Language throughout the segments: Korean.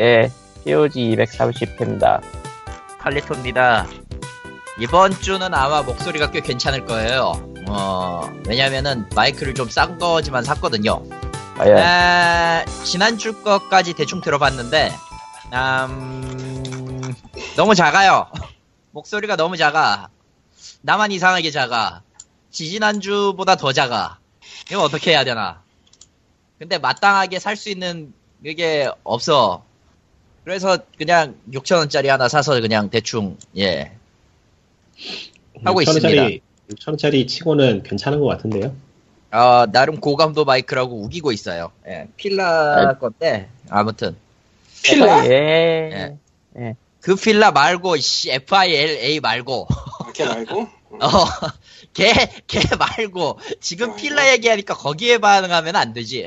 예, POG 230회입니다. 칼리토입니다. 이번 주는 아마 목소리가 꽤 괜찮을 거예요. 왜냐면은 마이크를 좀 싼 거지만 샀거든요. 아, 예. 지난주 거까지 대충 들어봤는데, 너무 작아요. 목소리가 너무 작아. 나만 이상하게 작아. 지난주보다 더 작아. 이거 어떻게 해야 되나? 근데 마땅하게 살 수 있는 그게 없어. 그래서 그냥 6,000원짜리 하나 사서 그냥 대충, 예, 하고 있습니다. 6,000원짜리 치고는 괜찮은 것 같은데요? 나름 고감도 마이크라고 우기고 있어요. 예, 필라 건데, 아무튼. 필라? 예. 예. 그 필라 말고, FILA 말고. 걔 말고? 걔 말고. 지금 필라 얘기하니까 거기에 반응하면 안 되지.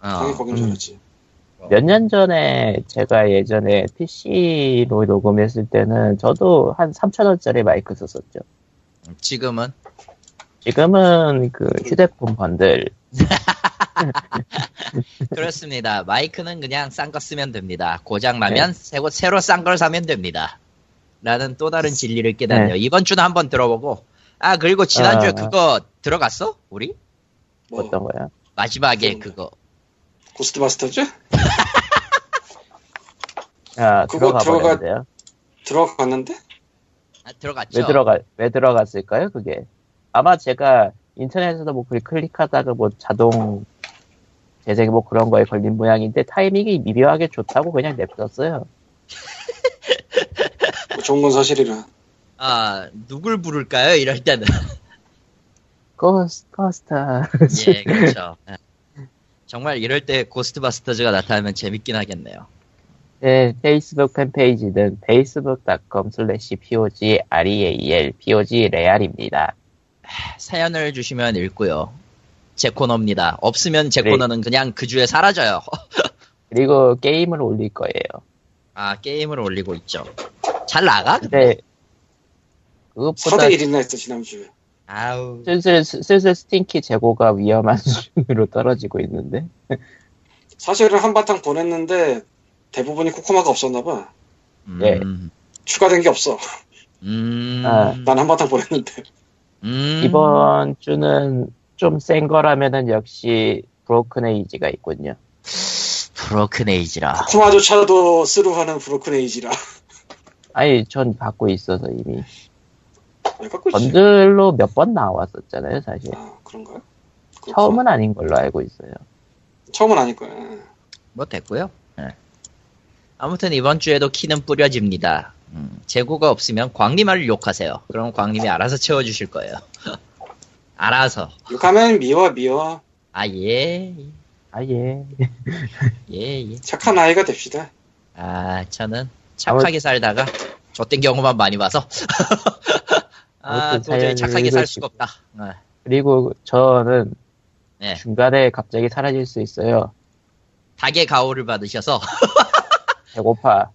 거긴 잘했지. 몇 년 전에 제가 예전에 PC로 녹음했을 때는 저도 한 3,000원짜리 마이크 썼었죠. 지금은? 지금은 그 휴대폰 번들. 그렇습니다. 마이크는 그냥 싼 거 쓰면 됩니다. 고장 나면 새로 싼 걸 사면 됩니다. 라는 또 다른 진리를 깨닫네요. 네. 이번 주는 한번 들어보고. 아, 그리고 지난주에 그거 들어갔어? 우리? 뭐, 어떤 거야? 마지막에 그거. 고스트바스터즈? 아, 그거 들어갔는데? 아, 들어갔죠. 왜 들어갔을까요, 그게? 아마 제가 인터넷에서 뭐 클릭하다가 뭐 자동 재생 뭐 그런 거에 걸린 모양인데 타이밍이 미묘하게 좋다고 그냥 냅뒀어요. 뭐 좋은 건 사실이라. 아, 누굴 부를까요, 이럴 때는? 고스트바스터. 예, 그렇죠. 정말 이럴 때 고스트바스터즈가 나타나면 재밌긴 하겠네요. 네, 페이스북 팬페이지는 facebook.com/POGREAL POGREAL입니다. 사연을 주시면 읽고요. 제 코너입니다. 없으면 제 코너는 그냥 그 주에 사라져요. 그리고 게임을 올릴 거예요. 아, 게임을 올리고 있죠. 잘 나가? 근데 그것보다 4대 1이나 했어, 지난주에. 아우. 슬슬 스팅키 재고가 위험한 수준으로 떨어지고 있는데. 사실은 한바탕 보냈는데 대부분이 코코마가 없었나봐. 네. 추가된 게 없어. 난 한바탕 보냈는데. 이번 주는 좀 센 거라면은 역시 브로큰에이지가 있군요. 브로큰에이지라. 코코마조차도 스루하는 브로큰에이지라. 아니, 전 갖고 있어서 이미. 번들로 몇 번 나왔었잖아요, 사실. 아, 그런가요? 처음은 아닌 걸로 알고 있어요. 처음은 아닐 거예요. 뭐 됐고요. 네. 아무튼 이번 주에도 키는 뿌려집니다. 재고가 없으면 광림을 욕하세요. 그럼 광림이 알아서 채워주실 거예요. 알아서. 욕하면 미워. 아, 예. 아, 예. 예. 착한 아이가 됩시다. 아, 저는 착하게 살다가 좆된 경우만 많이 봐서. 아, 도저히 착하게 살 수가 없다. 네. 그리고 저는 중간에 갑자기 사라질 수 있어요. 닭의 가호를 받으셔서. 배고파.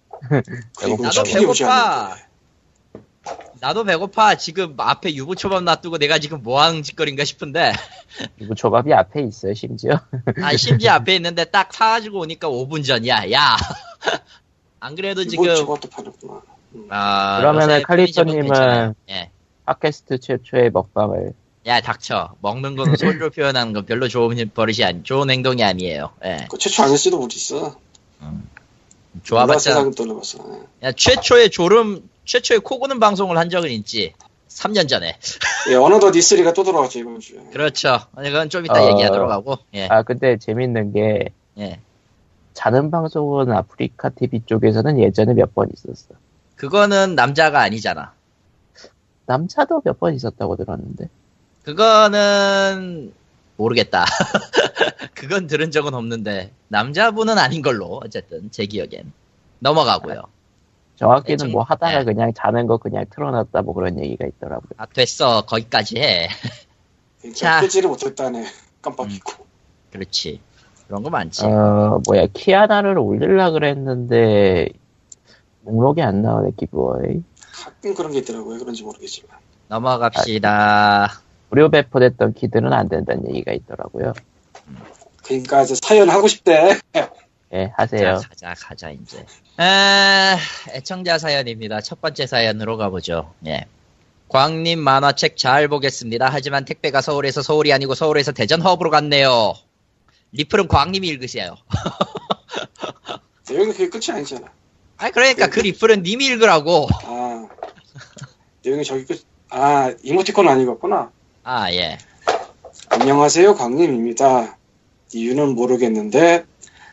나도 배고파. 지금 앞에 유부초밥 놔두고 내가 지금 뭐하는 짓거리인가 싶은데. 유부초밥이 앞에 있어요, 심지어. 아, 심지어 앞에 있는데 딱 사가지고 오니까 5분 전이야. 야. 안 그래도 지금. 유부초밥도 팔았구나. 그러면은 칼리토님은 팟캐스트 최초의 먹방을. 야, 닥쳐. 먹는 거는 소리로 표현하는 건 별로 좋은 버릇이 아니, 좋은 행동이 아니에요. 예. 그 최초 아닐지도 모르겠어. 좋아봤자. 야, 최초의 코고는 방송을 한 적은 있지. 3년 전에. 예, 어느덧 E3가 또 돌아왔죠, 이번 주에. 그렇죠. 이건 좀 이따 얘기하도록 하고. 예. 아, 근데 재밌는 게. 예. 자는 방송은 아프리카 TV 쪽에서는 예전에 몇 번 있었어. 그거는 남자가 아니잖아. 남자도 몇 번 있었다고 들었는데. 그거는 모르겠다. 그건 들은 적은 없는데 남자분은 아닌 걸로 어쨌든 제 기억엔 넘어가고요. 아, 정확히는 좀, 뭐 하다가 그냥 자는 거 그냥 틀어놨다 뭐 그런 얘기가 있더라고요. 아, 됐어, 거기까지 해. 자, 끄지를 못했다네. 깜빡이고. 그렇지. 그런 거 많지. 키아나를 올리려고 그랬는데 목록이 안 나오네, 기부어이. 가끔 그런 게 있더라고요. 그런지 모르겠지만. 넘어갑시다. 아, 무료 배포됐던 키들은 안 된다는 얘기가 있더라고요. 그러니까 사연 하고 싶대. 예, 하세요. 가자 이제. 애청자 사연입니다. 첫 번째 사연으로 가보죠. 예. 광님 만화책 잘 보겠습니다. 하지만 택배가 서울에서 서울이 아니고 서울에서 대전 허브로 갔네요. 리플은 광님이 읽으세요. 내용이 그게 끝이 아니잖아. 아, 그러니까 그 리플은 님이 읽으라고. 아, 내용이 저기 끝. 아, 이모티콘 아니겠구나. 아, 예. 안녕하세요, 광님입니다. 이유는 모르겠는데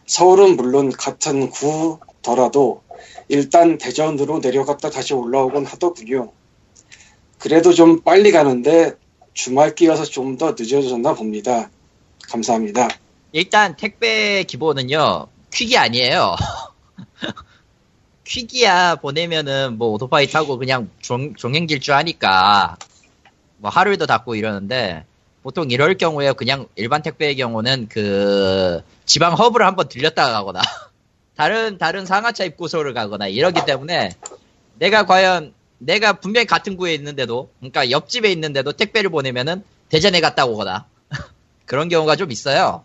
서울은 물론 같은 구더라도 일단 대전으로 내려갔다 다시 올라오곤 하더군요. 그래도 좀 빨리 가는데 주말 끼어서 좀 더 늦어졌나 봅니다. 감사합니다. 일단 택배 기본은요, 퀵이 아니에요. 퀵이야 보내면은 뭐 오토바이 타고 그냥 종행질주 하니까 뭐 하루에도 닿고 이러는데, 보통 이럴 경우에 그냥 일반 택배의 경우는 그 지방 허브를 한번 들렸다가 가거나 다른 상하차 입구소를 가거나 이러기 때문에, 내가 분명히 같은 구에 있는데도, 그러니까 옆집에 있는데도 택배를 보내면은 대전에 갔다 오거나 그런 경우가 좀 있어요.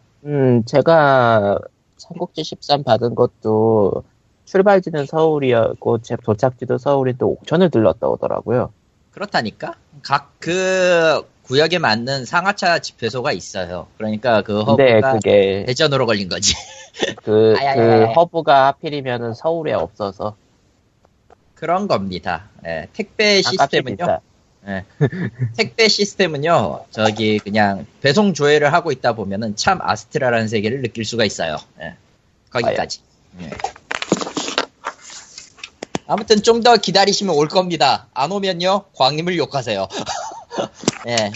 제가 삼국지 13 받은 것도 출발지는 서울이었고 제 도착지도 서울인데 옥천을 들렀다 오더라고요. 그렇다니까? 각 그 구역에 맞는 상하차 집회소가 있어요. 그러니까 그 허브가 그게 대전으로 걸린 거지. 그 허브가 하필이면 서울에 없어서 그런 겁니다. 예, 택배 시스템은요. 예, 택배 시스템은요. 저기 그냥 배송 조회를 하고 있다 보면은 참 아스트라라는 세계를 느낄 수가 있어요. 예, 거기까지. 예. 아무튼 좀 더 기다리시면 올 겁니다. 안 오면요, 광님을 욕하세요. 예.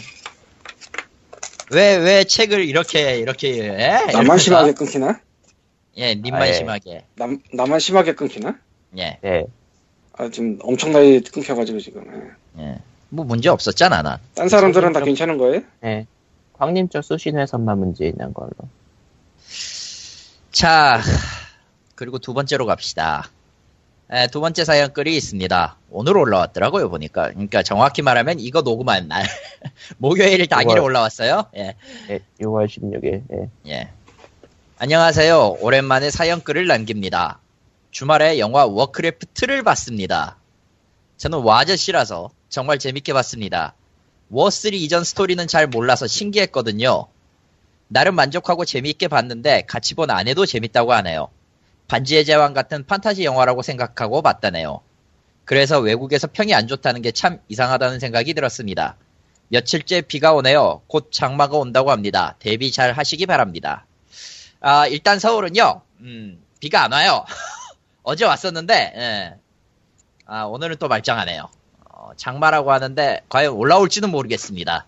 왜 책을 이렇게 예? 나만 심하게 끊기나? 예, 님만 심하게. 나만 심하게 끊기나? 예. 예. 아, 지금 엄청나게 끊겨가지고 지금. 예. 뭐 문제 없었잖아 난. 딴 사람들은 다 괜찮은 거예요? 예. 광님 쪽 수신 회선만 문제 있는 걸로. 자, 그리고 두 번째로 갑시다. 예, 두 번째 사연 글이 있습니다. 오늘 올라왔더라고요, 보니까. 그러니까 정확히 말하면 이거 녹음한 날. 목요일 당일에 올라왔어요. 예. 예, 6월 16일. 예. 예. 안녕하세요. 오랜만에 사연 글을 남깁니다. 주말에 영화 워크래프트를 봤습니다. 저는 와저씨라서 정말 재밌게 봤습니다. 워3 이전 스토리는 잘 몰라서 신기했거든요. 나름 만족하고 재미있게 봤는데 같이 본 아내도 재밌다고 하네요. 반지의 제왕 같은 판타지 영화라고 생각하고 봤다네요. 그래서 외국에서 평이 안 좋다는 게 참 이상하다는 생각이 들었습니다. 며칠째 비가 오네요. 곧 장마가 온다고 합니다. 대비 잘 하시기 바랍니다. 아, 일단 서울은요, 비가 안 와요. 어제 왔었는데, 예. 아, 오늘은 또 말짱하네요. 장마라고 하는데 과연 올라올지는 모르겠습니다.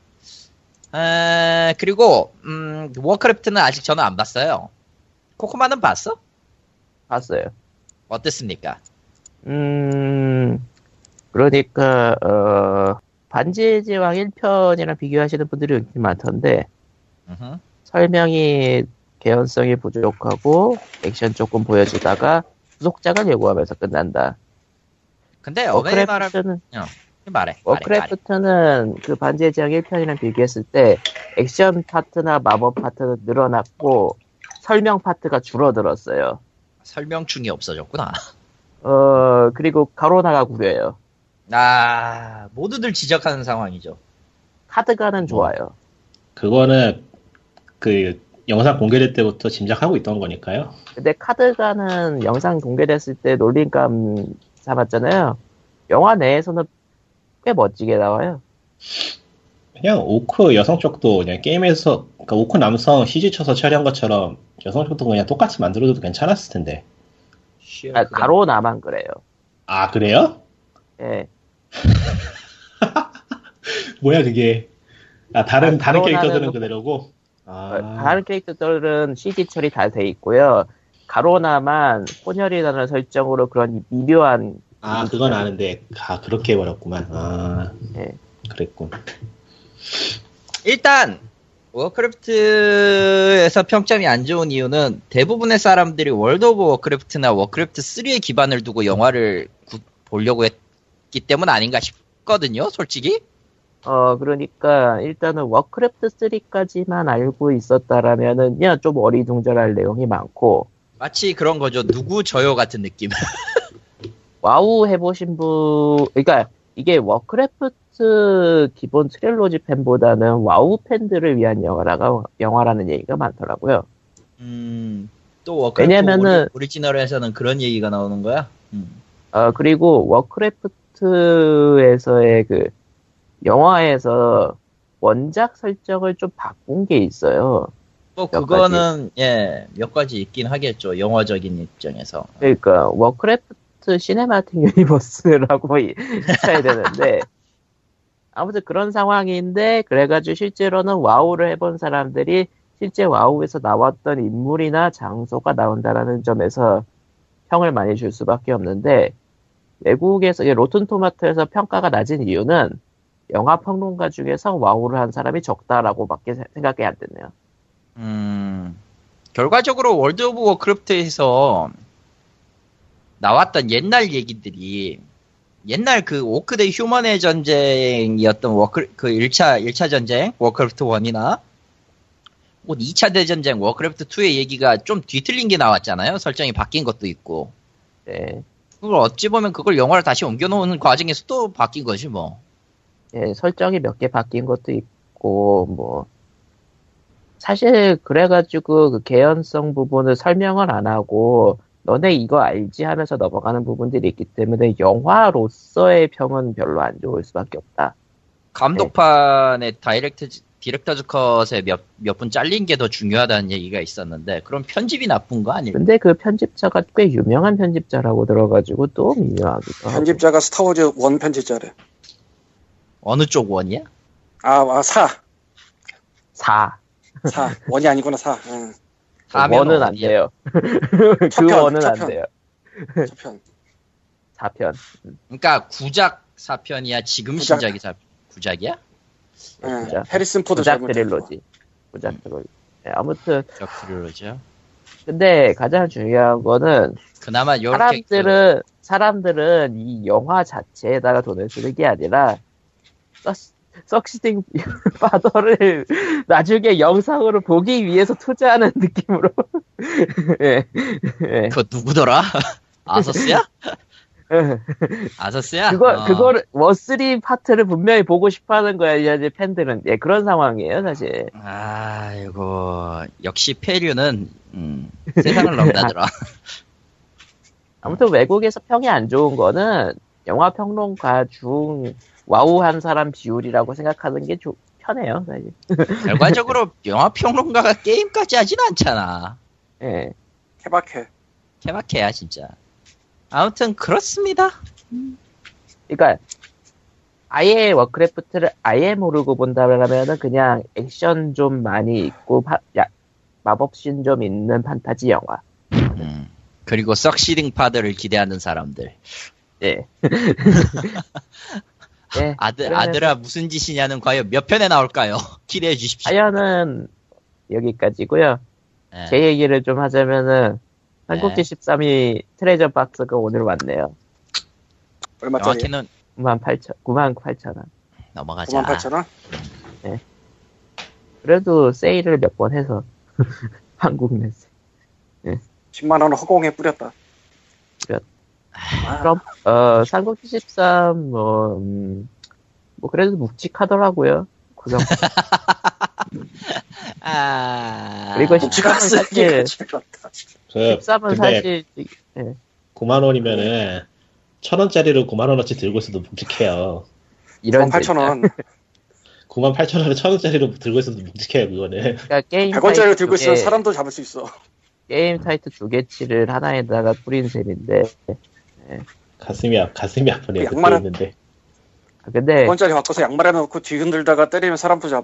그리고 워크래프트는 아직 저는 안 봤어요. 코코마는 봤어? 봤어요. 어땠습니까? 그러니까 반지의 제왕 1편이랑 비교하시는 분들이 굉장히 많던데, 설명이 개연성이 부족하고 액션 조금 보여주다가 후속작을 예고하면서 끝난다. 근데 워크래프트는 워크래프트는 그 반지의 제왕 1편이랑 비교했을 때 액션 파트나 마법 파트는 늘어났고 설명 파트가 줄어들었어요. 설명충이 없어졌구나. 그리고 가로나가 구려요. 아, 모두들 지적하는 상황이죠. 카드가는 좋아요. 그거는 그 영상 공개될 때부터 짐작하고 있던 거니까요. 근데 카드가는 영상 공개됐을 때 놀림감 삼았잖아요. 영화 내에서는 꽤 멋지게 나와요. 그냥 오크 여성 쪽도 그냥 게임에서, 그러니까 오크 남성 CG 쳐서 처리한 것처럼 여성 쪽도 그냥 똑같이 만들어도 괜찮았을 텐데. 아, 가로 나만 그래요. 아, 그래요? 예. 뭐야 그게? 아, 다른 캐릭터들은 그대로고. 아. 다른 캐릭터들은 CG 처리 다 돼 있고요. 가로나만 혼혈이라는 설정으로 그런 미묘한. 아, 그건 아는데, 아, 그렇게 해버렸구만. 아, 네. 그랬군. 일단 워크래프트에서 평점이 안 좋은 이유는 대부분의 사람들이 월드 오브 워크래프트나 워크래프트 3에 기반을 두고 영화를 보려고 했기 때문 아닌가 싶거든요, 솔직히. 그러니까 일단은 워크래프트 3까지만 알고 있었다라면은요 좀 어리둥절할 내용이 많고, 마치 그런 거죠. 누구 저요 같은 느낌. 와우 해보신 분, 그러니까 이게 워크래프트 기본 트릴로지 팬보다는 와우 팬들을 위한 영화라는 얘기가 많더라고요. 또 워크래프트 오리지널에서는 그런 얘기가 나오는 거야? 그리고 워크래프트에서의 그 영화에서 원작 설정을 좀 바꾼 게 있어요. 뭐 그거는 예, 몇 가지 있긴 하겠죠. 영화적인 입장에서. 그러니까 워크래프트 시네마틱 유니버스라고 해야 되는데 아무튼 그런 상황인데 그래가지고 실제로는 와우를 해본 사람들이 실제 와우에서 나왔던 인물이나 장소가 나온다라는 점에서 평을 많이 줄 수밖에 없는데 외국에서 로튼토마토에서 평가가 낮은 이유는 영화 평론가 중에서 와우를 한 사람이 적다라고밖에 생각이 안 됐네요. 결과적으로 월드 오브 워크래프트에서 나왔던 옛날 얘기들이 옛날 그 오크 대 휴먼의 전쟁이었던 그 1차 전쟁 워크래프트 1이나 곧 2차 대전쟁 워크래프트 2의 얘기가 좀 뒤틀린 게 나왔잖아요. 설정이 바뀐 것도 있고. 네. 그걸 어찌 보면 그걸 영화를 다시 옮겨놓은 과정에서 또 바뀐 거지 뭐. 예, 설정이 몇 개 바뀐 것도 있고 뭐 사실 그래가지고 그 개연성 부분을 설명을 안 하고 너네 이거 알지 하면서 넘어가는 부분들이 있기 때문에 영화로서의 평은 별로 안 좋을 수밖에 없다. 감독판의 네. 디렉터즈 컷에 몇 분 잘린 게 더 중요하다는 얘기가 있었는데 그럼 편집이 나쁜 거 아니에요? 근데 그 편집자가 꽤 유명한 편집자라고 들어가지고 또 미묘하기도 하고. 편집자가 스타워즈 1 편집자래. 어느 쪽 원이야? 사. 원이 아니구나, 사. 응. 원은 안 돼요. 그 원은 안 돼요. 4편. 그러니까 구작 4편이야? 지금 구작. 신작이 4편? 구작이야? 응. 구작. 해리슨 포드 구작 트릴로지. 구작 트릴로지. 네, 아무튼. 구작 트릴로지요? 근데 가장 중요한 거는 그나마 사람들은 이 영화 자체에다가 돈을 쓰는 게 아니라 석시딩 파더를 나중에 영상으로 보기 위해서 투자하는 느낌으로. 예. 예. 그거 누구더라? 아서스야? 아서스야? 그거를 워3 파트를 분명히 보고 싶어하는 거야 이제 팬들은. 예, 그런 상황이에요 사실. 아이고 역시 폐류는 세상을 넘나들어. 아무튼 외국에서 평이 안 좋은 거는 영화 평론가 중 와우한 사람 비율이라고 생각하는 게 편해요, 사실. 결과적으로 영화 평론가가 게임까지 하진 않잖아. 예. 네. 케바케야 진짜. 아무튼 그렇습니다. 그러니까 아예 워크래프트를 아예 모르고 본다면은 그냥 액션 좀 많이 있고 마법신 좀 있는 판타지 영화. 그리고 석시딩 파드를 기대하는 사람들. 예. 네, 아들아 무슨 짓이냐는 과연 몇 편에 나올까요? 기대해 주십시오. 사연은 여기까지고요. 네. 제 얘기를 좀 하자면은 한국지 13위 트레저 박스가 오늘 왔네요. 얼마짜리는 98,000원. 넘어가자. 98,000원? 네. 그래도 세일을 몇 번 해서 한국 내세. 네. 10만 원을 허공에 뿌렸다. 그럼 삼국지 13 뭐 그래도 묵직하더라고요. 구성. 그리고 13은 사실 13은 사실 9만 원이면은 1,000원짜리로 9만 원어치 들고 있어도 묵직해요. 98,000원. 98,000원에 1,000원짜리로 들고 있어도 묵직해요 그거는. 그러니까 게임 100원짜리로 들고 있으면 사람도 잡을 수 있어. 게임 타이틀 2개치를 하나에다가 뿌린 셈인데. 네. 가슴이 아프네요. 양말했는데. 근데 100원짜리 바꿔서 양말에 넣고 뒤흔들다가 때리면 사람 붙잡아.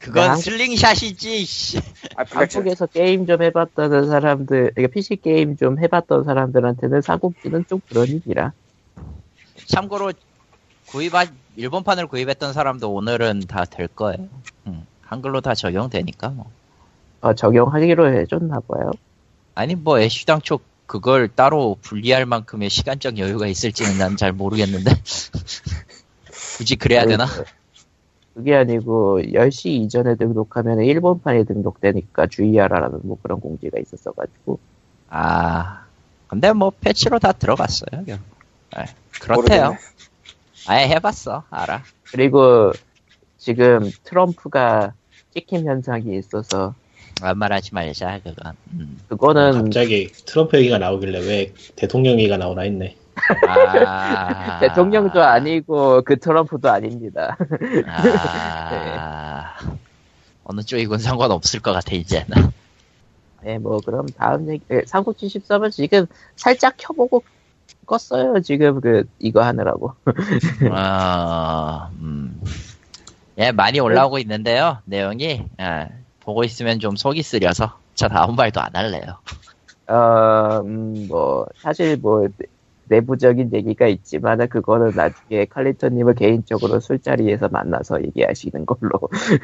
그건 슬링샷이지. 한국에서 게임 좀 해봤던 사람들, 그러니까 PC 게임 좀 해봤던 사람들한테는 삼국지는 좀 그런 일이라. 참고로 일본판을 구입했던 사람도 오늘은 다 될 거예요. 한글로 다 적용되니까 뭐. 적용하기로 해줬나 봐요. 아니 뭐 애시당초 그걸 따로 분리할 만큼의 시간적 여유가 있을지는 난 잘 모르겠는데 굳이 그래야 되나? 그게 아니고 10시 이전에 등록하면 일본판이 등록되니까 주의하라라는 뭐 그런 공지가 있었어가지고 아, 근데 뭐 패치로 다 들어갔어요. 네, 그렇대요. 모르겠네. 아예 해봤어, 알아. 그리고 지금 트럼프가 찍힘 현상이 있어서 말하지 말자 그건. 그거는 갑자기 트럼프 얘기가 나오길래 왜 대통령 얘기가 나오나 했네. 아... 대통령도 아니고 그 트럼프도 아닙니다. 아... 네. 어느 쪽이건 상관없을 것 같아 이제는. 네, 뭐 그럼 다음 얘기. 네, 삼국지 13은 지금 살짝 켜보고 껐어요 지금 그 이거 하느라고. 아, 예, 많이 올라오고 있는데요 내용이. 예, 보고 있으면 좀 속이 쓰려서 저 아무 말도 안 할래요. 뭐 사실 뭐. 내부적인 얘기가 있지만 그거는 나중에 칼리토님을 개인적으로 술자리에서 만나서 얘기하시는 걸로.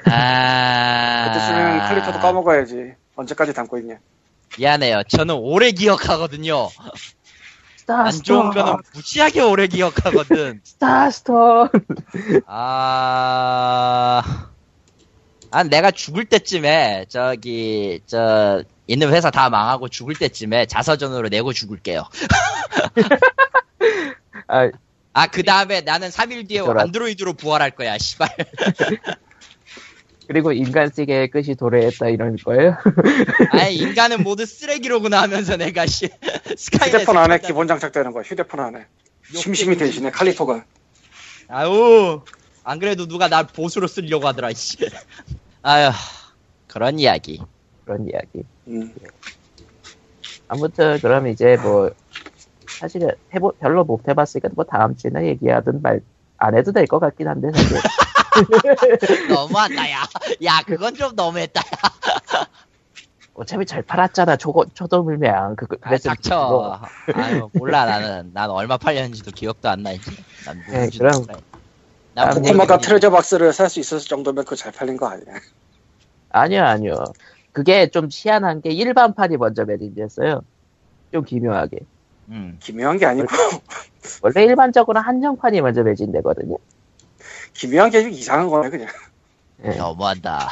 아... 그때 쓰는 칼리토도 까먹어야지. 언제까지 담고 있냐. 미안해요. 저는 오래 기억하거든요. 안 좋은 거는 무지하게 오래 기억하거든. 스타스톤. 아, 내가 죽을 때쯤에 있는 회사 다 망하고 죽을 때쯤에 자서전으로 내고 죽을게요. 아, 그 다음에 나는 3일 뒤에 안드로이드로 부활할 거야, 씨발. 그리고 인간 세계의 끝이 도래했다, 이런 거예요? 아니, 인간은 모두 쓰레기로구나 하면서 내가, 휴대폰 안에 기본 장착되는 거야, 휴대폰 안에. 심심이 대신에 칼리토가. 아우, 안 그래도 누가 날 보수로 쓰려고 하더라, 씨. 아휴, 그런 이야기. 그런 이야기. 아무튼 그럼 이제 뭐 사실은 별로 못 해봤으니까 뭐 다음 주나 얘기하든 말 안 해도 될 것 같긴 한데 사실. 너무한다 야 그건 좀 너무했다. 어차피 잘 팔았잖아 초도물량 그거. 닥쳐. 아유 몰라 난 얼마 팔렸는지도 기억도 안 나 이제. 난 모르지. 네, 난 포켓몬가 트레저 박스를 살 수 있었을 정도면 그거 잘 팔린 거 아니야? 아니요. 그게 좀 희한한 게 일반판이 먼저 매진됐어요. 좀 기묘하게. 기묘한 게 아니고. 원래 일반적으로 한정판이 먼저 매진되거든요. 기묘한 게 좀 이상한 거네, 그냥. 네. 너무한다.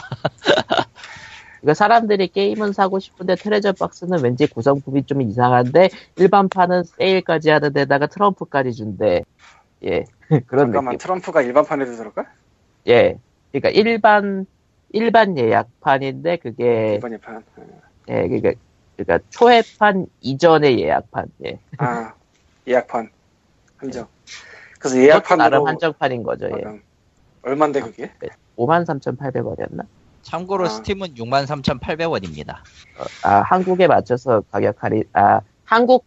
그러니까 사람들이 게임은 사고 싶은데 트레저 박스는 왠지 구성품이 좀 이상한데 일반판은 세일까지 하는 데다가 트럼프까지 준대. 예. 그런 잠깐만, 느낌. 트럼프가 일반판에도 들어가? 예. 그러니까 일반 예약판인데 그게 일반 예판. 예, 그러니까 초회판 이전의 예약판. 예. 아, 예약판 한정. 예. 그래서 예약판으로 나름 한정판인 거죠. 예. 얼마인데 그게? 53,800원이었나? 참고로 스팀은 63,800원입니다. 한국에 맞춰서 가격 할인. 한국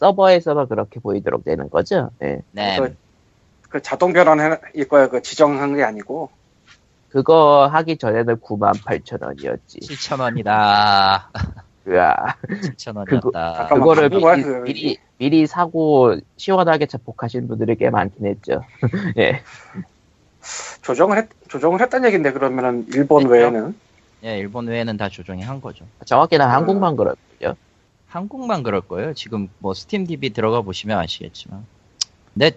서버에서만 그렇게 보이도록 되는 거죠. 예. 네. 그 자동 변환일 거야. 그 지정한 게 아니고. 그거 하기 전에는 98,000원이었지. 7,000원이다. 으아. 7,000원이었다. 그거를 미리 사고 시원하게 자폭하신 분들이 꽤 많긴 했죠. 예. 조정을 했다는 얘기인데 그러면은 일본 외에는? 예, 일본 외에는 다 조정이 한 거죠. 정확히는 한국만 그럴 거예요. 한국만 그럴 거예요. 지금 뭐 스팀 DB 들어가 보시면 아시겠지만. 근데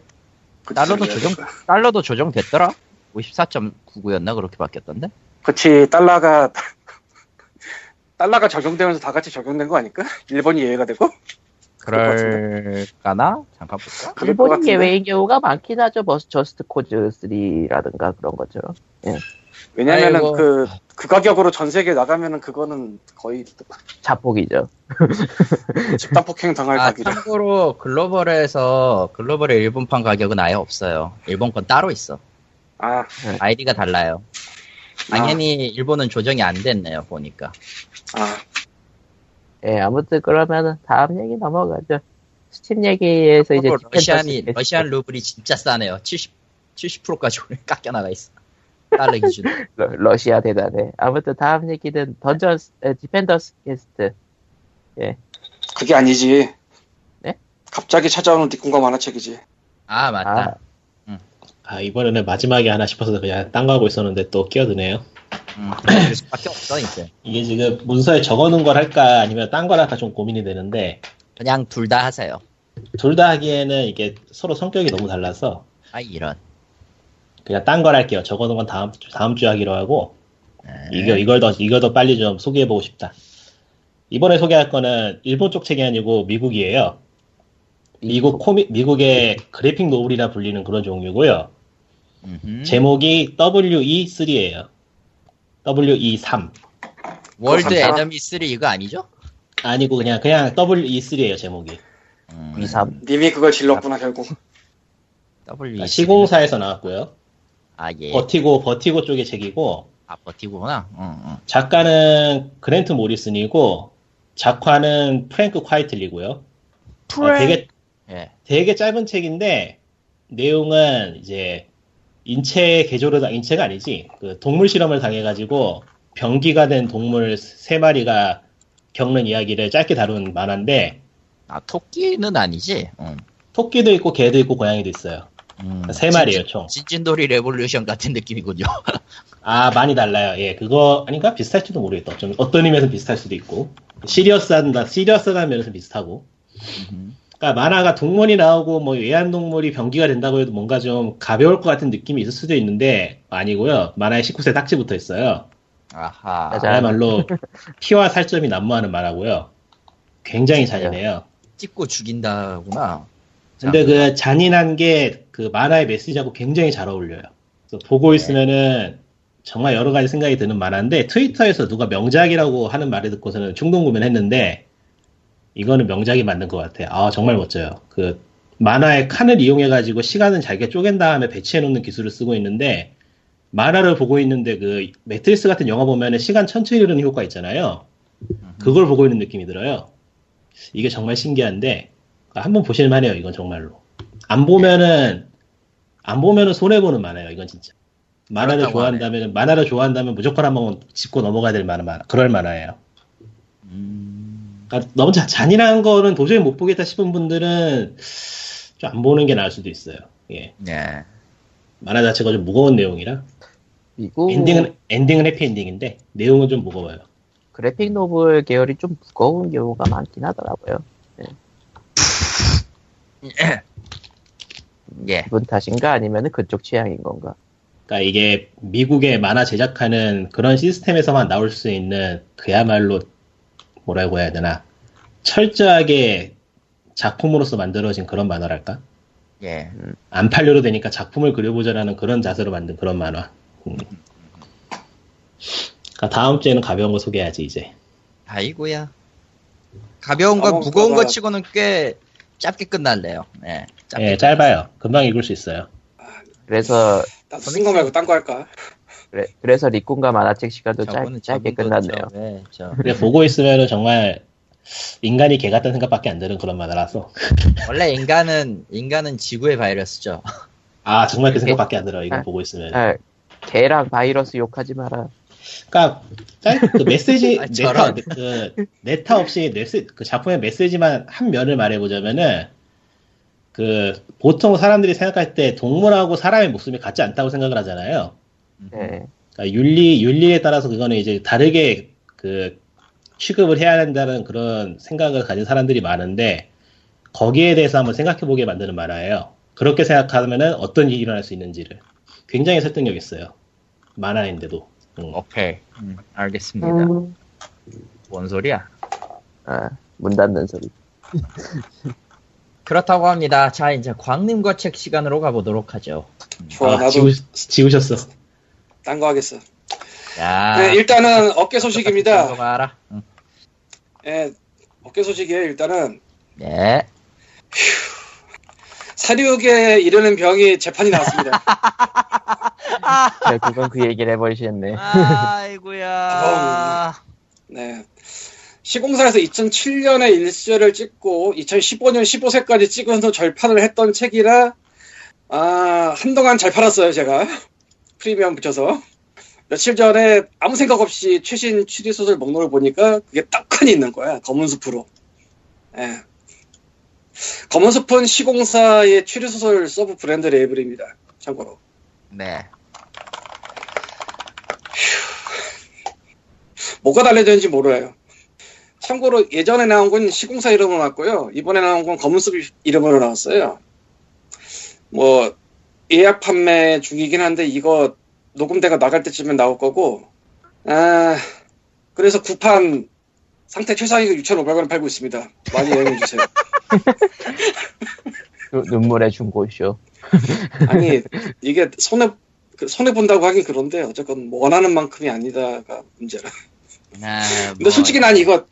달러도 조정됐더라. 54.99였나 그렇게 바뀌었던데? 그치 달러가 적용되면서 다 같이 적용된 거 아닐까? 일본이 예외가 되고? 그럴까나? 잠깐 볼까? 일본이 예외인 경우가 많긴 하죠. 저스트 코즈 3라든가 그런 것처럼. 예. 왜냐면은 그 가격으로 전 세계 나가면은 그거는 거의 자폭이죠. 집단 폭행 당할 각이다. 참고로 글로벌의 일본판 가격은 아예 없어요. 일본 건 따로 있어. 아이디가 달라요. 당연히 일본은 조정이 안 됐네요, 보니까. 예, 아무튼 그러면은 다음 얘기 넘어가죠. 스팀 얘기에서 이제 러시안 루블이 진짜 싸네요. 70%까지 오늘 깎여나가 있어. 달러 기준. 러시아 대단해. 아무튼 다음 얘기는 디펜더스 퀘스트. 예. 그게 아니지. 네? 갑자기 찾아오는 뒷공감 만화책이지. 아, 맞다. 이번에는 마지막에 하나 싶어서 그냥 딴 거 하고 있었는데 또 끼어드네요. 밖에 없어 이제. 이게 지금 문서에 적어놓은 걸 할까 아니면 딴 걸 할까 좀 고민이 되는데. 그냥 둘 다 하세요. 둘 다 하기에는 이게 서로 성격이 너무 달라서. 이런. 그냥 딴 걸 할게요. 적어놓은 건 다음 주에 하기로 하고. 이걸 더 빨리 좀 소개해보고 싶다. 이번에 소개할 거는 일본 쪽 책이 아니고 미국이에요. 미국의 그래픽 노블이라 불리는 그런 종류고요. 제목이 WE3예요. WE3. 월드 에너미 3 이거 아니죠? 아니고 그냥 WE3예요 제목이. 님이 그걸 질렀구나 결국. 그러니까 시공사에서 나왔고요. 아 예. 버티고 쪽의 책이고. 아 버티고구나. 작가는 그랜트 모리슨이고 작화는 프랭크 콰이틀리고요. 되게 짧은 책인데 내용은 이제 인체가 아니지 그 동물 실험을 당해가지고 병기가 된 동물 3마리가 겪는 이야기를 짧게 다룬 만화인데. 아 토끼는 아니지? 토끼도 있고 개도 있고 고양이도 있어요. 3마리예요 총. 진진도리 레볼루션 같은 느낌이군요. 아 많이 달라요. 예 그거 아닌가 비슷할지도 모르겠다. 좀 어떤 의미에서 비슷할 수도 있고 시리어스한 면에서 비슷하고. 그러니까 만화가 동물이 나오고 뭐 애완동물이 병기가 된다고 해도 뭔가 좀 가벼울 것 같은 느낌이 있을 수도 있는데 아니고요. 만화에 19세 딱지 붙어 있어요. 아하. 그야말로 피와 살점이 난무하는 만화고요. 굉장히 잔인해요. 찍고 죽인다구나. 근데 그 잔인한 게 그 만화의 메시지하고 굉장히 잘 어울려요. 그래서 보고 있으면은 정말 여러 가지 생각이 드는 만화인데 트위터에서 누가 명작이라고 하는 말을 듣고서는 충동 구매를 했는데 이거는 명작이 맞는 것 같아요. 아 정말 멋져요. 그 만화의 칸을 이용해가지고 시간은 자기가 쪼갠 다음에 배치해놓는 기술을 쓰고 있는데 만화를 보고 있는데 그 매트리스 같은 영화 보면은 시간 천천히 흐르는 효과 있잖아요. 그걸 보고 있는 느낌이 들어요. 이게 정말 신기한데 한번 보실만해요. 이건 정말로 안 보면은 손해 보는 만화예요. 이건 진짜 만화를 좋아한다면 무조건 한번 짚고 넘어가야 될 만화 그럴 만화예요. 그러니까 너무 잔인한 거는 도저히 못 보겠다 싶은 분들은 좀 안 보는 게 나을 수도 있어요. 예. 네. 만화 자체가 좀 무거운 내용이라 이거... 엔딩은 해피엔딩인데 내용은 좀 무거워요. 그래픽 노블 계열이 좀 무거운 경우가 많긴 하더라고요. 네. 예. 기분 탓인가 아니면 그쪽 취향인 건가? 그러니까 이게 미국의 만화 제작하는 그런 시스템에서만 나올 수 있는 그야말로 뭐라고 해야 되나 철저하게 작품으로서 만들어진 그런 만화랄까? 예. 안 팔려도 되니까 작품을 그려보자라는 그런 자세로 만든 그런 만화. 그러니까 다음 주에는 가벼운 거 소개해야지 이제. 아이고야. 가벼운 거 무거운 거 치고는 꽤 짧게 끝날래요. 네, 예, 짧아요. 금방 읽을 수 있어요. 그래서 쓴 거 말고 딴 거 할까? 그래서 리콘과 만화책 시간도 짧게 끝났네요. 네, 근데 보고 있으면은 정말 인간이 개 같다는 생각밖에 안 드는 그런 만화라서. 원래 인간은 지구의 바이러스죠. 아 정말 그 생각밖에 안 들어. 이거 보고 있으면. 개랑 바이러스 욕하지 마라. 그러니까 그 메시지 네타 없이 그 작품의 메시지만 한 면을 말해보자면은 그 보통 사람들이 생각할 때 동물하고 사람의 목숨이 같지 않다고 생각을 하잖아요. 네. 그러니까 윤리에 따라서 그거는 이제 다르게 그 취급을 해야 한다는 그런 생각을 가진 사람들이 많은데 거기에 대해서 한번 생각해보게 만드는 만화예요. 그렇게 생각하면은 어떤 일이 일어날 수 있는지를 굉장히 설득력 있어요. 만화인데도. 오케이. 알겠습니다. 뭔 소리야? 아, 문 닫는 소리. 그렇다고 합니다. 자, 이제 광림과 책 시간으로 가보도록 하죠. 좋아, 나도 지우셨어. 딴 거 하겠어. 야. 네, 일단은 어깨 소식입니다. 봐라. 네, 어깨 소식이에요. 일단은. 네. 휴. 사륙에 이르는 병이 재판이 나왔습니다. 그건 그 얘기를 해버리셨네. 아이고야. 네. 시공사에서 2007년에 1쇄를 찍고 2015년 15쇄까지 찍어서 절판을 했던 책이라 한동안 잘 팔았어요. 제가 프리미엄 붙여서 며칠 전에 아무 생각 없이 최신 추리소설 목록을 보니까 그게 딱 칸이 있는 거야. 검은 숲으로. 네. 검은 숲은 시공사의 추리소설 서브 브랜드 레이블입니다. 참고로. 네. 뭐가 달라졌는지 모르겠어요. 참고로 예전에 나온 건 시공사 이름으로 나왔고요. 이번에 나온 건 검은 숲 이름으로 나왔어요. 뭐 예약 판매 중이긴 한데 이거 녹음대가 나갈 때쯤에 나올 거고. 그래서 구판 상태 최상위가 6,500원을 팔고 있습니다. 많이 여행해주세요. 눈물의 중고쇼. 아니 이게 손해 본다고 하긴 그런데 어쨌건 원하는 만큼이 아니다가 문제라. 근데 솔직히 난 이거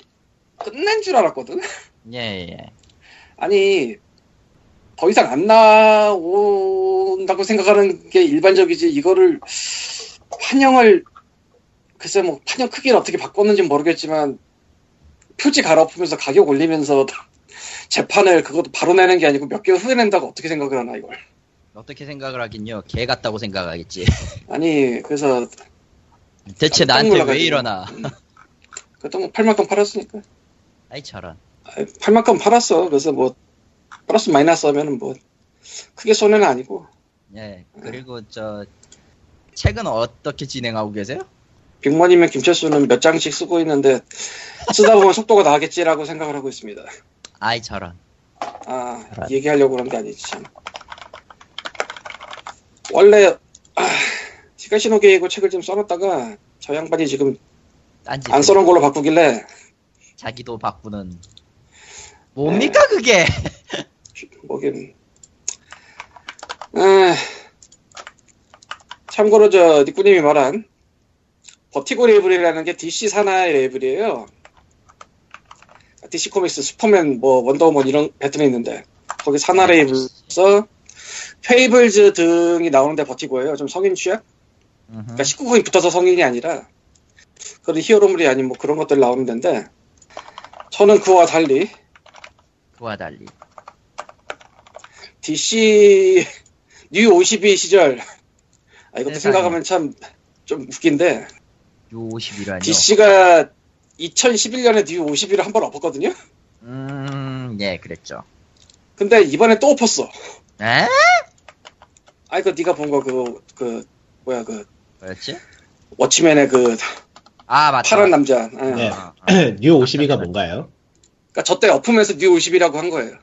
끝낸 줄 알았거든. 예예. 아니 더 이상 안 나온다고 생각하는 게 일반적이지 이거를 판형을 글쎄 뭐 판형 크기를 어떻게 바꿨는지는 모르겠지만 표지 갈아엎으면서 가격 올리면서 재판을 그것도 바로 내는 게 아니고 몇 개월 후에 낸다고 어떻게 생각을 하나 이걸. 어떻게 생각을 하긴요. 개 같다고 생각하겠지. 아니 그래서 대체 나한테 왜 이러나. 그랬던 8만큼 팔았으니까. 아이 저런. 8만큼 팔았어. 그래서 뭐 플러스 마이너스 하면은 뭐 크게 손해는 아니고. 예. 그리고 저 책은 어떻게 진행하고 계세요? 빅머니면 김철수는 몇 장씩 쓰고 있는데 쓰다 보면 속도가 나겠지라고 생각을 하고 있습니다. 아이 저런. 아 저런. 얘기하려고 그런 게 아니지. 원래 시간 신호 계획으로 책을 좀 써놨다가 저 양반이 지금 안 써놓은 걸로 바꾸길래 자기도 바꾸는. 뭡니까 에... 그게? 뭐긴. 참고로 저 니꾸님이 말한 버티고 레이블이라는 게 DC 산하의 레이블이에요. DC 코믹스, 슈퍼맨, 뭐 원더우먼 이런 배트맨 있는데 거기 산하 레이블에서 페이블즈 등이 나오는데 버티고예요. 좀 성인 취약. 그러니까 19금이 붙어서 성인이 아니라 그런 히어로물이 아닌 뭐 그런 것들 나오는 데인데 저는 그와 달리. DC 뉴 52 시절 아 이것도 세상에. 생각하면 참 좀 웃긴데 뉴 52라니요. DC가 2011년에 뉴 52를 한 번 엎었거든요. 예, 그랬죠. 근데 이번에 또 엎었어. 에? 아 이거 네가 본 거 뭐야 뭐였지? 워치맨의 맞다. 파란 남자. 네. 뉴 52가 뭔가요? 그러니까 저때 엎으면서 뉴 51이라고 한 거예요.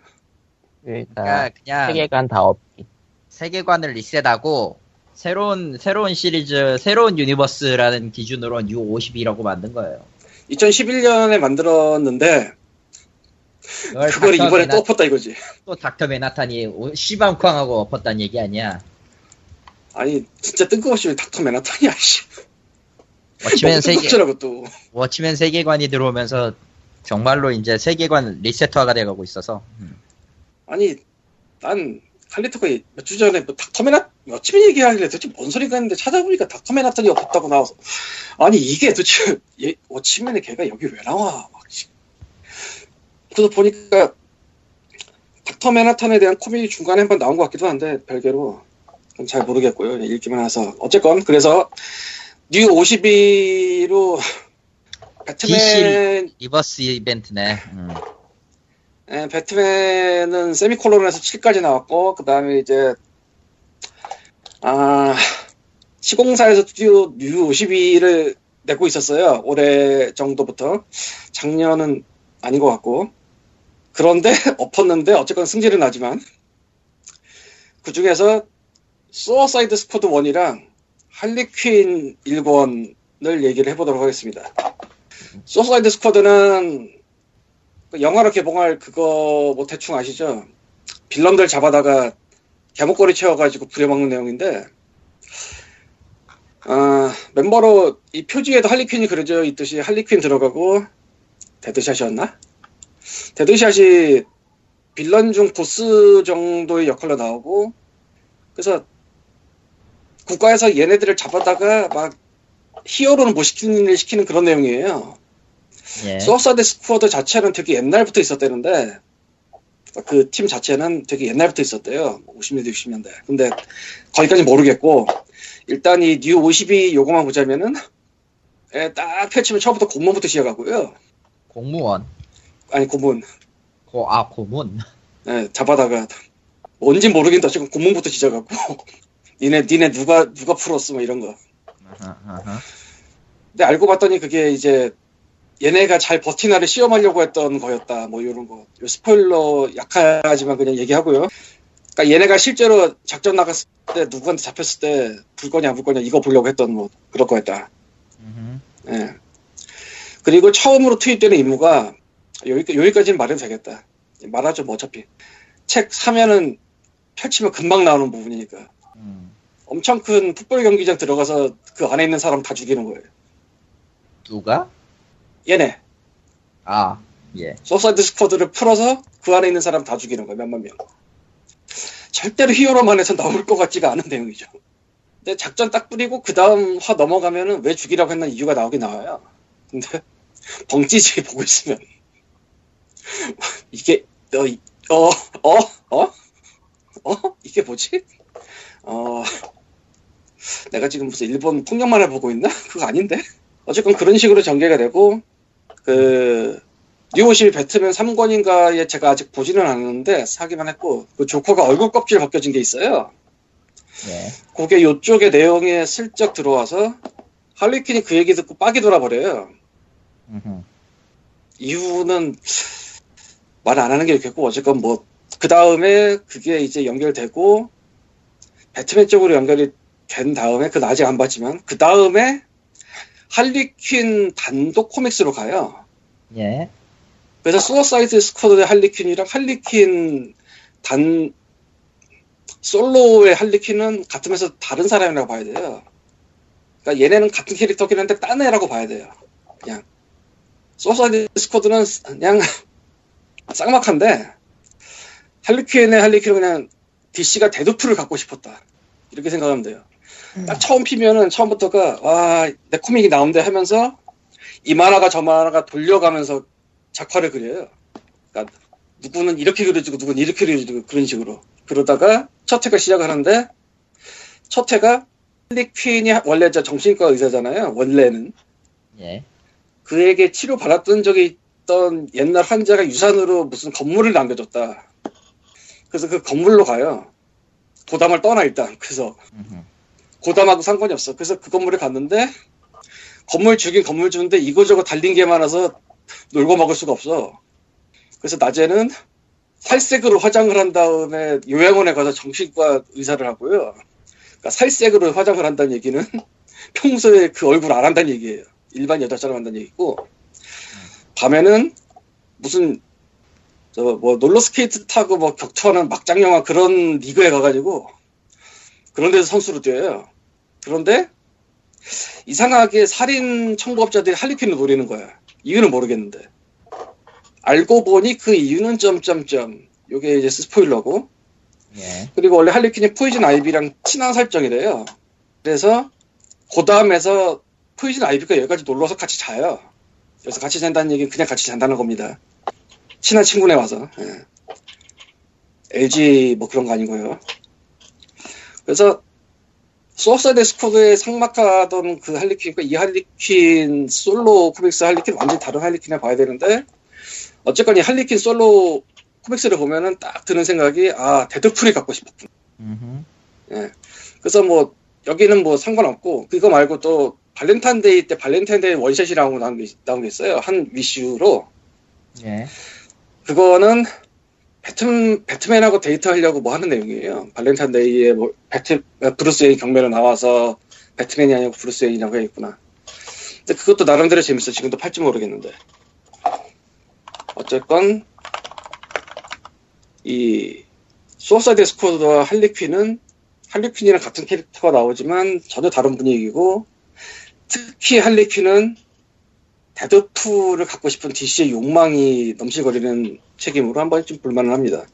그러니까 그냥 세계관 다 엎기. 세계관을 리셋하고 새로운 시리즈, 새로운 유니버스라는 기준으로 뉴 52라고 만든 거예요. 2011년에 만들었는데 그걸 이번에 또 엎었다 이거지. 또 닥터 맨하탄이 시방쾅하고 엎었다는 얘기 아니야? 아니 진짜 뜬금없이 닥터 맨하탄이야. 워치맨 세계관이 들어오면서. 정말로 이제 세계관 리셋화가 돼가고 있어서. 아니 난 칼리토가 몇 주 전에 뭐 닥터맨하탄 며칠 얘기하길래 도대체 뭔 소리가 했는데 찾아보니까 닥터맨하탄이 없었다고 나와서 아니 이게 도대체 워치맨의 걔가 여기 왜 나와 막. 그래서 보니까 닥터맨하탄에 대한 코믹이 중간에 한번 나온 것 같기도 한데 별개로 잘 모르겠고요. 읽기만 해서 어쨌건 그래서 뉴 52로 배트맨 리버스 이벤트네. 네, 배트맨은 세미콜론에서 7까지 나왔고 그 다음에 이제 시공사에서 뉴 52를 내고 있었어요. 올해 정도부터. 작년은 아닌 것 같고. 그런데 엎었는데 어쨌건 승질은 나지만 그 중에서 수어사이드 스쿼드 1이랑 할리퀸 1권을 얘기를 해보도록 하겠습니다. 소사이드 스쿼드는 영화로 개봉할 그거 뭐 대충 아시죠? 빌런들 잡아다가 개목걸이 채워가지고 부려먹는 내용인데 멤버로 이 표지에도 할리퀸이 그려져 있듯이 할리퀸 들어가고 데드샷이었나? 데드샷이 빌런 중 보스 정도의 역할로 나오고 그래서 국가에서 얘네들을 잡아다가 막 히어로는 못 시키는 일 시키는 그런 내용이에요. 예. 소사이드 스쿼드 자체는 되게 옛날부터 있었대는데 그 팀 자체는 되게 옛날부터 있었대요. 50년대 60년대. 근데 거기까지 모르겠고 일단 이 뉴 52 요거만 보자면은 딱 펼치면 처음부터 공무원부터 시작하고요. 공무원? 아니 고문. 고문? 네, 잡아다가 뭔지 모르겠는데 지금 고문부터 시작하고 니네 누가 풀었어 뭐 이런 거. 근데 알고 봤더니 그게 이제 얘네가 잘 버티나를 시험하려고 했던 거였다 뭐 이런 거. 스포일러 약하지만 그냥 얘기하고요. 그러니까 얘네가 실제로 작전 나갔을 때 누구한테 잡혔을 때 불 거냐 안 불 거냐 이거 보려고 했던 뭐 그럴 거였다. 예. 그리고 처음으로 투입되는 임무가 여기까지는 말해도 되겠다. 말하죠, 뭐 어차피. 책 사면은 펼치면 금방 나오는 부분이니까. 엄청 큰 풋볼 경기장 들어가서 그 안에 있는 사람 다 죽이는 거예요. 누가? 얘네. 아, 예. 소사이드 스쿼드를 풀어서 그 안에 있는 사람 다 죽이는 거예요, 몇만 명. 절대로 히어로만에서 나올 것 같지가 않은 내용이죠. 근데 작전 딱 뿌리고 그 다음 화 넘어가면은 왜 죽이라고 했나 이유가 나오긴 나와요. 근데 벙찌지 보고 있으면 이게 이게 뭐지? 내가 지금 무슨 일본 폭력만을 보고 있나? 그거 아닌데? 어쨌건 그런 식으로 전개가 되고 그 뉴51 배트맨 3권인가에 제가 아직 보지는 않았는데 사기만 했고 그 조커가 얼굴 껍질 벗겨진 게 있어요. 네. 그게 요쪽의 내용에 슬쩍 들어와서 할리퀸이 그 얘기 듣고 빡이 돌아버려요. 이유는 말 안 하는 게 좋겠고 어쨌건 뭐 그 다음에 그게 이제 연결되고 배트맨 쪽으로 연결이 된 다음에 그건 아직 안 봤지만 그 다음에 할리퀸 단독 코믹스로 가요. 예. 그래서 수어사이드 스쿼드의 할리퀸이랑 할리퀸 단 솔로의 할리퀸은 같은 회사 다른 사람이라고 봐야 돼요. 그러니까 얘네는 같은 캐릭터긴 한데 딴 애라고 봐야 돼요. 그냥 소사이드 스쿼드는 그냥 쌍막한데 할리퀸의 할리퀸은 그냥 DC가 데드풀을 갖고 싶었다 이렇게 생각하면 돼요. 딱 처음 피면은 처음부터가 와, 내 코믹이 나온대 하면서 이 만화가 저 만화가 돌려가면서 작화를 그려요. 그러니까 누구는 이렇게 그려지고 누구는 이렇게 그려지고 그런 식으로 그러다가 첫 회가 시작을 하는데 첫 회가 할리퀸이 원래 정신과 의사잖아요. 원래는. 예. 그에게 치료받았던 적이 있던 옛날 환자가 유산으로 무슨 건물을 남겨줬다. 그래서 그 건물로 가요. 고담을 떠나 일단. 그래서 고담하고 상관이 없어. 그래서 그 건물에 갔는데 건물 주긴 건물 주는데 이거저거 달린 게 많아서 놀고 먹을 수가 없어. 그래서 낮에는 살색으로 화장을 한 다음에 요양원에 가서 정신과 의사를 하고요. 그러니까 살색으로 화장을 한다는 얘기는 평소에 그 얼굴 안 한다는 얘기예요. 일반 여자처럼 한다는 얘기고 밤에는 무슨 뭐 롤러스케이트 타고 뭐 격투하는 막장 영화 그런 리그에 가가지고 그런 데서 선수로 뛰어요. 그런데 이상하게 살인 청부업자들이 할리퀸을 노리는 거야. 이유는 모르겠는데 알고 보니 그 이유는 점점점 요게 이제 스포일러고. 예. 그리고 원래 할리퀸이 포이즌 아이비랑 친한 설정이래요. 그래서 고담에서 포이즌 아이비가 여기까지 놀러서 같이 자요. 그래서 같이 잔다는 얘기는 그냥 같이 잔다는 겁니다. 친한 친구네 와서. 예. LG 뭐 그런 거 아니고요. 그래서 소프사이드 스쿼드에 상막하던 그 할리퀸과 이 할리퀸 솔로 코믹스 할리퀸 완전히 다른 할리퀸을 봐야 되는데 어쨌건 이 할리퀸 솔로 코믹스를 보면은 딱 드는 생각이 아 데드풀이 갖고 싶었구나. 예. 그래서 뭐 여기는 뭐 상관없고 그거 말고 또 발렌타인데이 때 발렌타인데이 원샷이라고 나온 게 있어요. 한 위슈로. 예. 그거는 배트맨하고 데이트하려고 뭐 하는 내용이에요. 발렌타인데이에 뭐 브루스 웨인 경매로 나와서 배트맨이 아니고 브루스 웨인이라고 해 있구나. 근데 그것도 나름대로 재밌어. 지금도 팔지 모르겠는데. 어쨌건 이 소사이드 스쿼드와 할리퀸이랑 같은 캐릭터가 나오지만 전혀 다른 분위기고 특히 할리퀸은 데드풀을 갖고 싶은 DC의 욕망이 넘실거리는 책임으로 한 번쯤 볼만은 합니다.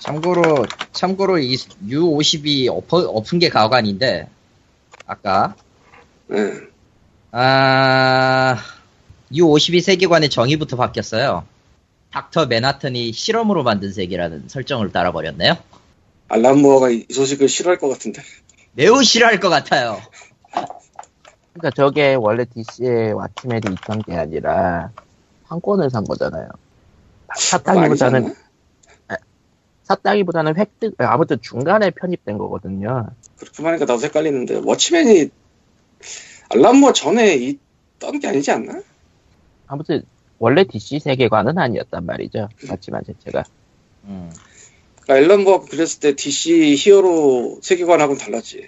참고로 이 U52 엎은 게 가관인데 아까 네. 아... U52 세계관의 정의부터 바뀌었어요. 닥터 맨하튼이 실험으로 만든 세계라는 설정을 따라버렸네요. 알람 무어가 이 소식을 싫어할 것 같은데. 매우 싫어할 것 같아요. 그러니까 저게 원래 DC의 왓츠맨이 있던 게 아니라 판권을 산 거잖아요. 샀다기보다는 획득, 아무튼 중간에 편입된 거거든요. 그렇게 말하니까 나도 헷갈리는데 왓츠맨이 알람 무어 전에 있던 게 아니지 않나? 아무튼 원래 DC 세계관은 아니었단 말이죠. 맞지만 제가. 그러니까 앨런 무어가 그랬을 때 DC 히어로 세계관하고는 달랐지.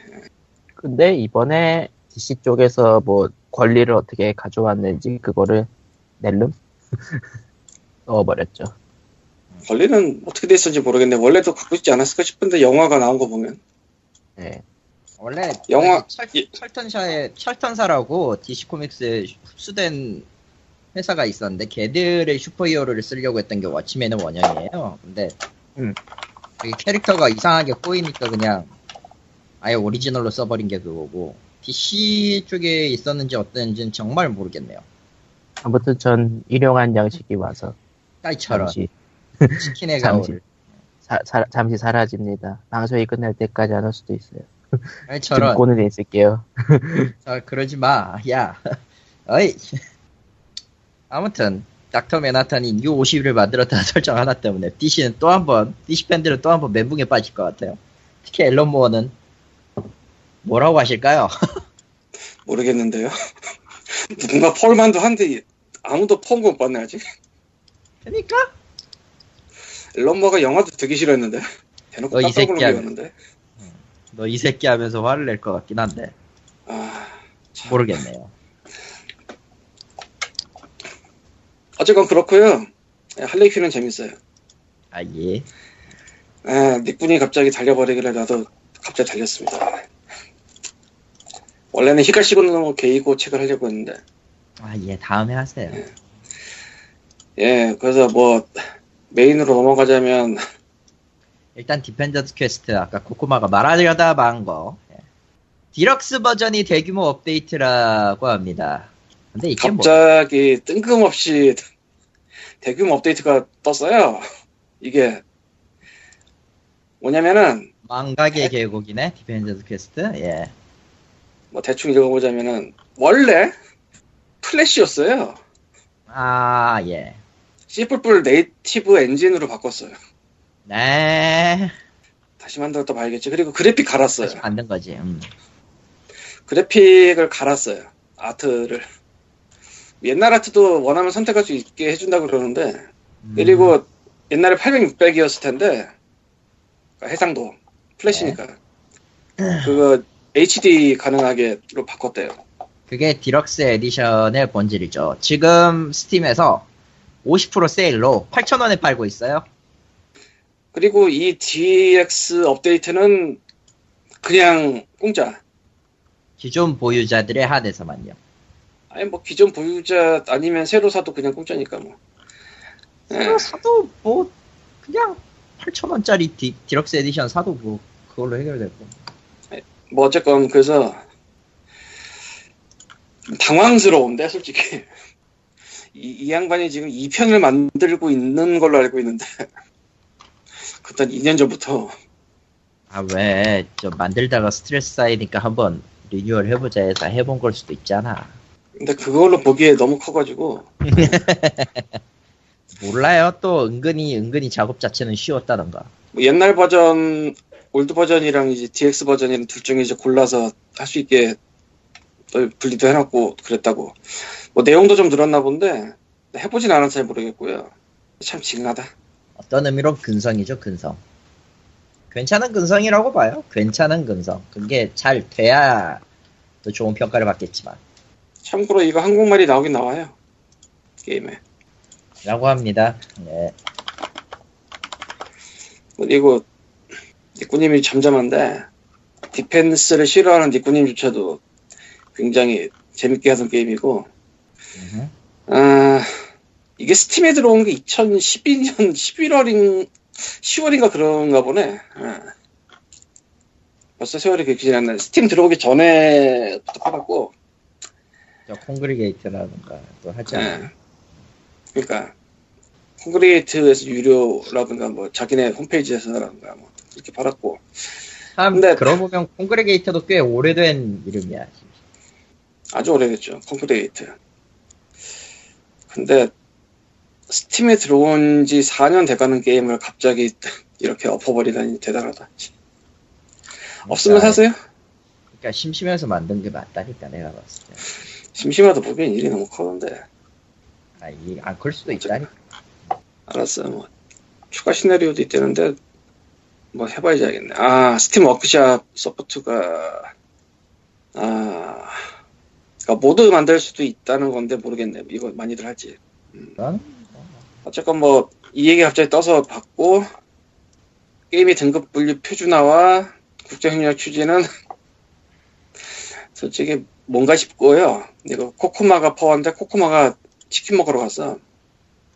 근데 이번에 DC 쪽에서 뭐 권리를 어떻게 가져왔는지 그거를 낼름 넣어버렸죠. 권리는 어떻게 돼 있었는지 모르겠네. 원래도 갖고 있지 않았을까 싶은데 영화가 나온 거 보면. 네. 원래 영화 철턴사라고 DC 코믹스에 흡수된 회사가 있었는데 걔들의 슈퍼히어로를 쓰려고 했던 게 워치맨은 원형이에요. 근데 캐릭터가 이상하게 꼬이니까 그냥 아예 오리지널로 써버린 게 그거고 DC 쪽에 있었는지 어땠는지는 정말 모르겠네요. 아무튼 전 일용한 양식이 와서 딸처럼 치킨의 가오를 잠시 사라집니다. 방송이 끝날 때까지 안 올 수도 있어요. 아니, 저런. 꼬는 애 있을게요. 아, 그러지 마. 야. 어이. 아무튼, 닥터 맨하탄이 뉴 52를 만들었다는 설정 하나 때문에 DC는 또 한 번, DC 팬들은 또 한 번 멘붕에 빠질 것 같아요. 특히 앨런 모어는 뭐라고 하실까요? 모르겠는데요. 누군가 폴만도 한데 아무도 폼 못 봤네, 아직. 그니까? 앨런 모어가 영화도 되게 싫어했는데. 대놓고 딱딱으로 비웠는데. 너 이 새끼 하면서 화를 낼 것 같긴 한데 모르겠네요. 어쨌건 그렇고요. 할리 퀸은 재밌어요. 아 예. 아, 닉분이 갑자기 달려버리길래 나도 갑자기 달렸습니다. 원래는 히카시고노 게이고 책을 하려고 했는데. 아 예, 다음에 하세요. 예, 그래서 뭐 메인으로 넘어가자면. 일단 디펜던트 퀘스트 아까 코코마가 말하려다 망한 거 디럭스 버전이 대규모 업데이트라고 합니다. 근데 이게 갑자기 뭐... 뜬금없이 대규모 업데이트가 떴어요. 이게 뭐냐면은 망각의 계곡이네 디펜던트 퀘스트. 예. 뭐 대충 읽어보자면은 원래 플래시였어요. 아 예. C++ 네이티브 엔진으로 바꿨어요. 네. 다시 만들었다 봐야겠지. 그리고 그래픽 갈았어요. 다시 만든 거지. 그래픽을 갈았어요. 아트를. 옛날 아트도 원하면 선택할 수 있게 해준다고 그러는데, 그리고 옛날에 800, 600이었을 텐데, 그러니까 해상도. 플래시니까. 네. 그거 HD 가능하게로 바꿨대요. 그게 디럭스 에디션의 본질이죠. 지금 스팀에서 50% 세일로 8,000원에 팔고 있어요. 그리고 이 DX 업데이트는 그냥 공짜. 기존 보유자들의 한에서만요. 아니 뭐 기존 보유자 아니면 새로 사도 그냥 공짜니까 뭐. 새로 사도 뭐 그냥 8,000원짜리 디럭스 에디션 사도 뭐 그걸로 해결될 거. 뭐 어쨌건 그래서 당황스러운데 솔직히 이 양반이 지금 2편을 만들고 있는 걸로 알고 있는데. 그땐 2년 전부터. 아, 왜? 좀 만들다가 스트레스 쌓이니까 한번 리뉴얼 해보자 해서 해본 걸 수도 있잖아. 근데 그걸로 보기에 너무 커가지고. 몰라요. 또 은근히 작업 자체는 쉬웠다던가. 뭐 옛날 버전, 올드 버전이랑 이제 DX 버전이랑 둘 중에 이제 골라서 할 수 있게 분리도 해놨고 그랬다고. 뭐 내용도 좀 늘었나 본데 해보진 않아서 잘 모르겠고요. 참 징하다. 어떤 의미로 근성이죠, 근성. 괜찮은 근성이라고 봐요. 괜찮은 근성. 그게 잘 돼야 더 좋은 평가를 받겠지만. 참고로 이거 한국말이 나오긴 나와요. 게임에. 라고 합니다. 네. 그리고 니꾸님이 잠잠한데 디펜스를 싫어하는 니꾸님조차도 굉장히 재밌게 하던 게임이고 이게 스팀에 들어온 게 2012년 10월인가 그런가 보네. 벌써 세월이 그렇게 지났네. 스팀 들어오기 전에부터 팔았고. 콩그리게이트라든가 또 하지 않아요. 네. 그러니까 콩그리게이트에서 유료라든가 뭐 자기네 홈페이지에서라든가 뭐 이렇게 팔았고. 근데 그러고 보면 콩그리게이트도 꽤 오래된 이름이야. 아주 오래됐죠. 콩그리게이트. 근데 스팀에 들어온 지 4년 돼가는 게임을 갑자기 이렇게 엎어버리다니 대단하다. 그러니까, 없으면 사세요? 그러니까 심심해서 만든 게 맞다니까 내가 봤을 때. 심심하다 보면 일이 너무 커는데. 아, 이 안 클 수도 있다니까. 알았어. 뭐 추가 시나리오도 있다는데 뭐 해봐야지 알겠네. 아 스팀 워크샵 서포트가 그러니까 모두 만들 수도 있다는 건데 모르겠네. 이거 많이들 할지. 어쨌건 뭐 이 얘기 갑자기 떠서 봤고, 게임의 등급 분류 표준화와 국제협력 추진은 솔직히 뭔가 싶고요. 이거 코코마가 퍼왔는데 코코마가 치킨 먹으러 갔어.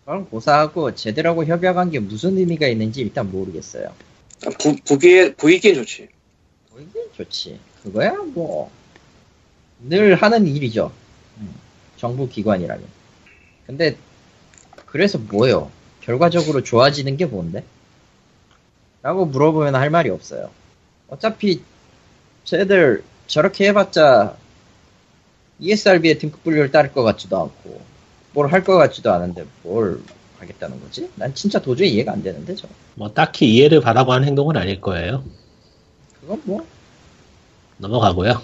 그럼 고사하고 제대로하고 협약한 게 무슨 의미가 있는지 일단 모르겠어요. 보이기엔 좋지. 보이기엔 좋지. 그거야 뭐 늘 하는 일이죠. 정부 기관이라면. 근데 그래서 뭐예요? 결과적으로 좋아지는 게 뭔데? 라고 물어보면 할 말이 없어요. 어차피 쟤들 저렇게 해봤자 ESRB의 등급 분류를 따를 것 같지도 않고 뭘 할 것 같지도 않은데 뭘 하겠다는 거지? 난 진짜 도저히 이해가 안 되는데 저. 뭐 딱히 이해를 바라고 하는 행동은 아닐 거예요. 그건 뭐 넘어가고요.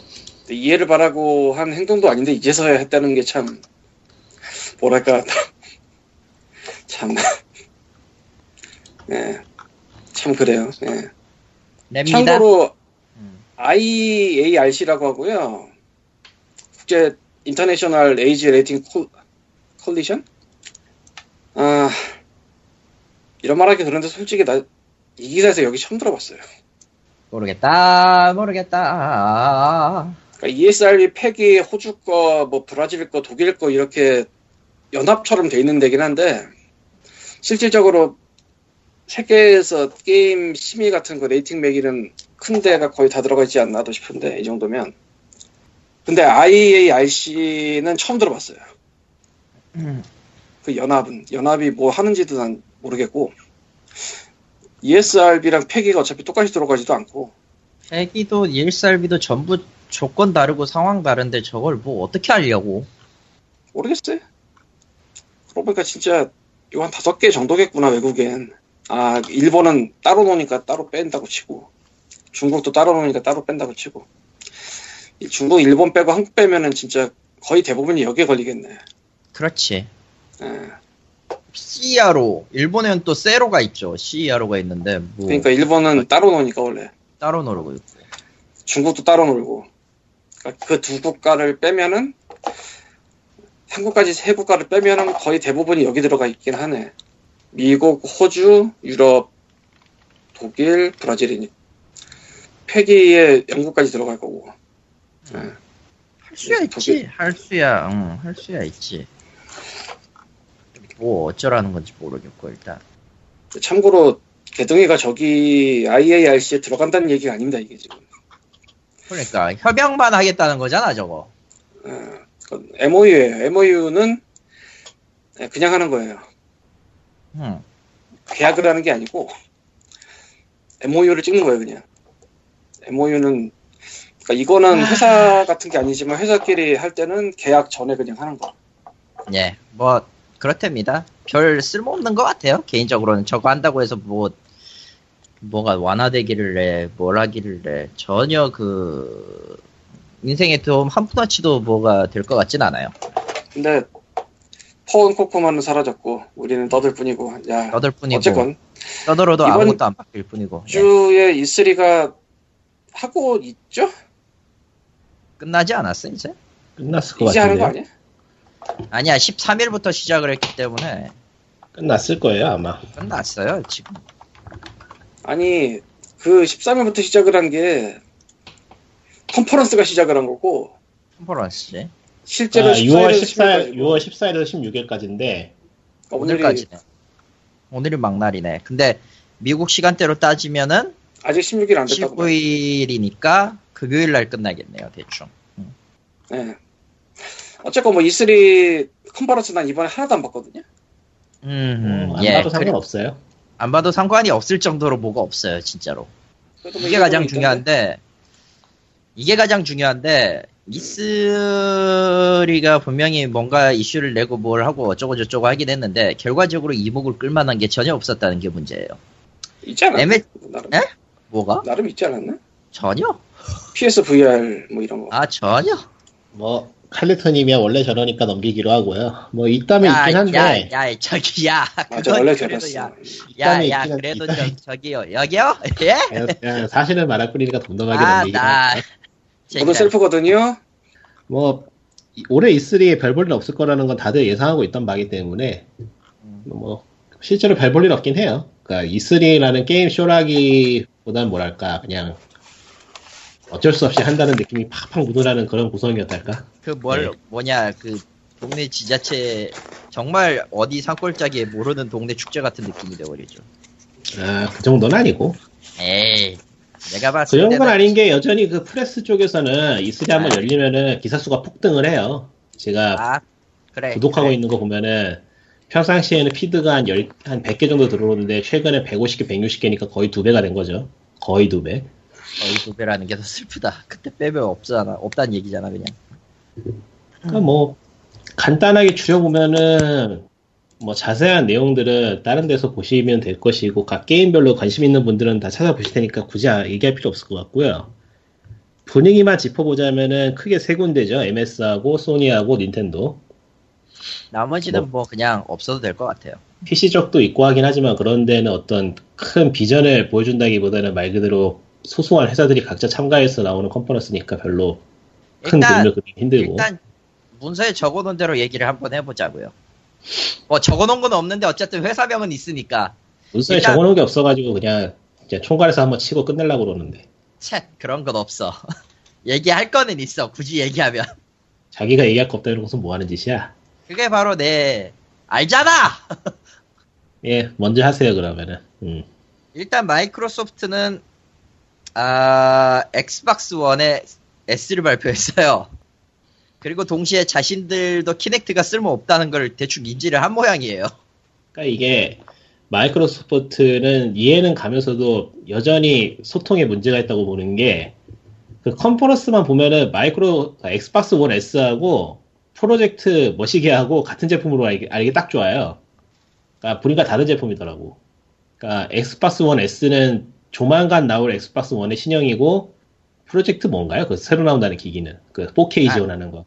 이해를 바라고 한 행동도 아닌데 이제서야 했다는 게 참 뭐랄까 참 네, 참 그래요. 네. 냅니다. 참고로 IARC라고 하고요. 국제 인터내셔널 에이지 레이팅 콜리션? 아 이런 말하기 그런데 솔직히 나 이 기사에서 여기 처음 들어봤어요. 모르겠다. 그러니까 ESRB 팩이 호주 거, 뭐 브라질 거, 독일 거 이렇게 연합처럼 돼 있는 데긴 한데 실질적으로 세계에서 게임 심의 같은 거 레이팅 매기는 큰 데가 거의 다 들어가 있지 않나도 싶은데 이 정도면. 근데 IARC는 처음 들어봤어요. 그 연합이 뭐 하는지도 난 모르겠고 ESRB랑 패기가 어차피 똑같이 들어가지도 않고 패기도 ESRB도 전부 조건 다르고 상황 다른데 저걸 뭐 어떻게 하려고 모르겠어요. 그러고 보니까 진짜 이거 한 5개 정도겠구나. 외국엔 아 일본은 따로 놓으니까 따로 뺀다고 치고 중국도 따로 놓으니까 따로 뺀다고 치고 중국 일본 빼고 한국 빼면은 진짜 거의 대부분이 여기에 걸리겠네. 그렇지. 네. CERO 일본에는 또 세로가 있죠. CERO가 있는데 뭐. 그러니까 일본은 따로 노니까 원래 따로 놀고 있고 중국도 따로 놀고 그러니까 그 두 국가를 빼면은 한국까지 세 국가를 빼면은 거의 대부분이 여기 들어가 있긴 하네. 미국, 호주, 유럽, 독일, 브라질이니 폐기에 영국까지 들어갈 거고. 네. 할 수야 있지. 할 수야 있지. 뭐 어쩌라는 건지 모르겠고 일단. 참고로 개둥이가 저기 IARC에 들어간다는 얘기가 아닙니다 이게 지금. 그러니까 협약만 하겠다는 거잖아 저거. MOU예요. MOU는 그냥 하는 거예요. 계약을 하는 게 아니고 MOU를 찍는 거예요 그냥. MOU는 그러니까 이거는 회사 같은 게 아니지만 회사끼리 할 때는 계약 전에 그냥 하는 거. 예, 뭐. 그렇답니다. 별 쓸모없는 것 같아요. 개인적으로는 저거 한다고 해서 뭐가 완화되길래 뭘 하길래 전혀 그 인생에 도움 한 푼어치도 뭐가 될 것 같진 않아요. 근데 퍼온 코코마는 사라졌고 우리는 떠들 뿐이고. 야, 떠들 뿐이고. 어쨌건 떠들어도 아무것도 안 바뀔 뿐이고. 주에 네. E3가 하고 있죠? 끝나지 않았어 이제? 끝났을 것 같은데요. 이제 하는 거 아니야? 아니야 13일부터 시작을 했기 때문에 끝났을 거예요 아마. 끝났어요 지금. 아니 그 13일부터 시작을 한 게 컨퍼런스가 시작을 한 거고. 컨퍼런스 실제로 6월 14일에서 16일까지인데 오늘까지네. 오늘이 막날이네. 근데 미국 시간대로 따지면은 아직 16일 안 됐다고. 15일이니까 금요일날 끝나겠네요 대충. 네. 어쨌건 뭐 E3 컨퍼런스 난 이번에 하나도 안 봤거든요. 안 예, 봐도 상관없어요. 안 봐도 상관이 없을 정도로 뭐가 없어요 진짜로. 이게 가장 중요한데 E3가 분명히 뭔가 이슈를 내고 뭘 하고 어쩌고 저쩌고 하긴 했는데 결과적으로 이목을 끌만한 게 전혀 없었다는 게 문제예요. 있지 않았나? 나름. 에? 뭐가? 나름 있지 않았나? 전혀? PSVR 뭐 이런 거. 아 전혀? 뭐 칼리턴님이야 원래 저러니까 넘기기로 하고요. 뭐 있다면 있긴 한데. 저기야. 맞아 원래 저랬어. 그래도 저기요 여기요? 예? 사실은 말할 뿐이니까 덤덤하게 넘기기로. 저도 셀프거든요. 뭐 올해 E3에 별 볼 일 없을 거라는 건 다들 예상하고 있던 바이기 때문에 뭐 실제로 별 볼 일 없긴 해요. 그러니까 E3라는 게임 쇼라기보다는 뭐랄까 그냥 어쩔 수 없이 한다는 느낌이 팍팍 묻어나는 그런 구성이었달까. 그 뭘 뭐냐 그 동네 지자체 정말 어디 산골짜기에 모르는 동네 축제 같은 느낌이 돼버리죠. 아, 그 정도는 아니고. 에이. 내가 봤을 그런 건 아닌 게 여전히 그 프레스 쪽에서는 E3 한번 열리면은 기사 수가 폭등을 해요. 제가 구독하고 있는 거 보면은 평상시에는 피드가 한 100개 정도 들어오는데 최근에 150개, 160개니까 거의 2배가 된 거죠. 거의 2배. 거의 2배라는 게 더 슬프다. 그때 빼면 없다는 얘기잖아, 그냥. 그러니까 뭐 간단하게 줄여보면은 뭐 자세한 내용들은 다른 데서 보시면 될 것이고 각 게임별로 관심 있는 분들은 다 찾아보실 테니까 굳이 얘기할 필요 없을 것 같고요. 분위기만 짚어보자면은 크게 세 군데죠. MS하고 소니하고 닌텐도. 나머지는 뭐 그냥 없어도 될 것 같아요. PC적도 있고 하긴 하지만 그런 데는 어떤 큰 비전을 보여준다기보다는 말 그대로 소소한 회사들이 각자 참가해서 나오는 컨퍼런스니까 별로 큰 돈을 그리긴 힘들고. 일단 문서에 적어놓은 대로 얘기를 한번 해보자고요. 뭐 적어놓은 건 없는데 어쨌든 회사명은 있으니까 문서에 적어놓은 게 없어가지고 그냥 총괄해서 한번 치고 끝내려고 그러는데 쳇 그런 건 없어. 얘기할 거는 있어. 굳이 얘기하면 자기가 얘기할 거 없다 이런 것은 뭐하는 짓이야. 그게 바로 내 알잖아. 예 먼저 하세요 그러면은. 일단 마이크로소프트는 엑스박스 1에 S를 발표했어요. 그리고 동시에 자신들도 키넥트가 쓸모없다는 걸 대충 인지를 한 모양이에요. 그러니까 이게 마이크로소프트는 이해는 가면서도 여전히 소통에 문제가 있다고 보는 게 그 컨퍼런스만 보면은 엑스박스 1 S하고 프로젝트 머시기하고 같은 제품으로 알기 딱 좋아요. 그러니까 보니까 다른 제품이더라고. 그러니까 엑스박스 1 S는 조만간 나올 엑스박스 1의 신형이고 프로젝트 뭔가요? 그 새로 나온다는 기기는 그 4K 지원하는 거.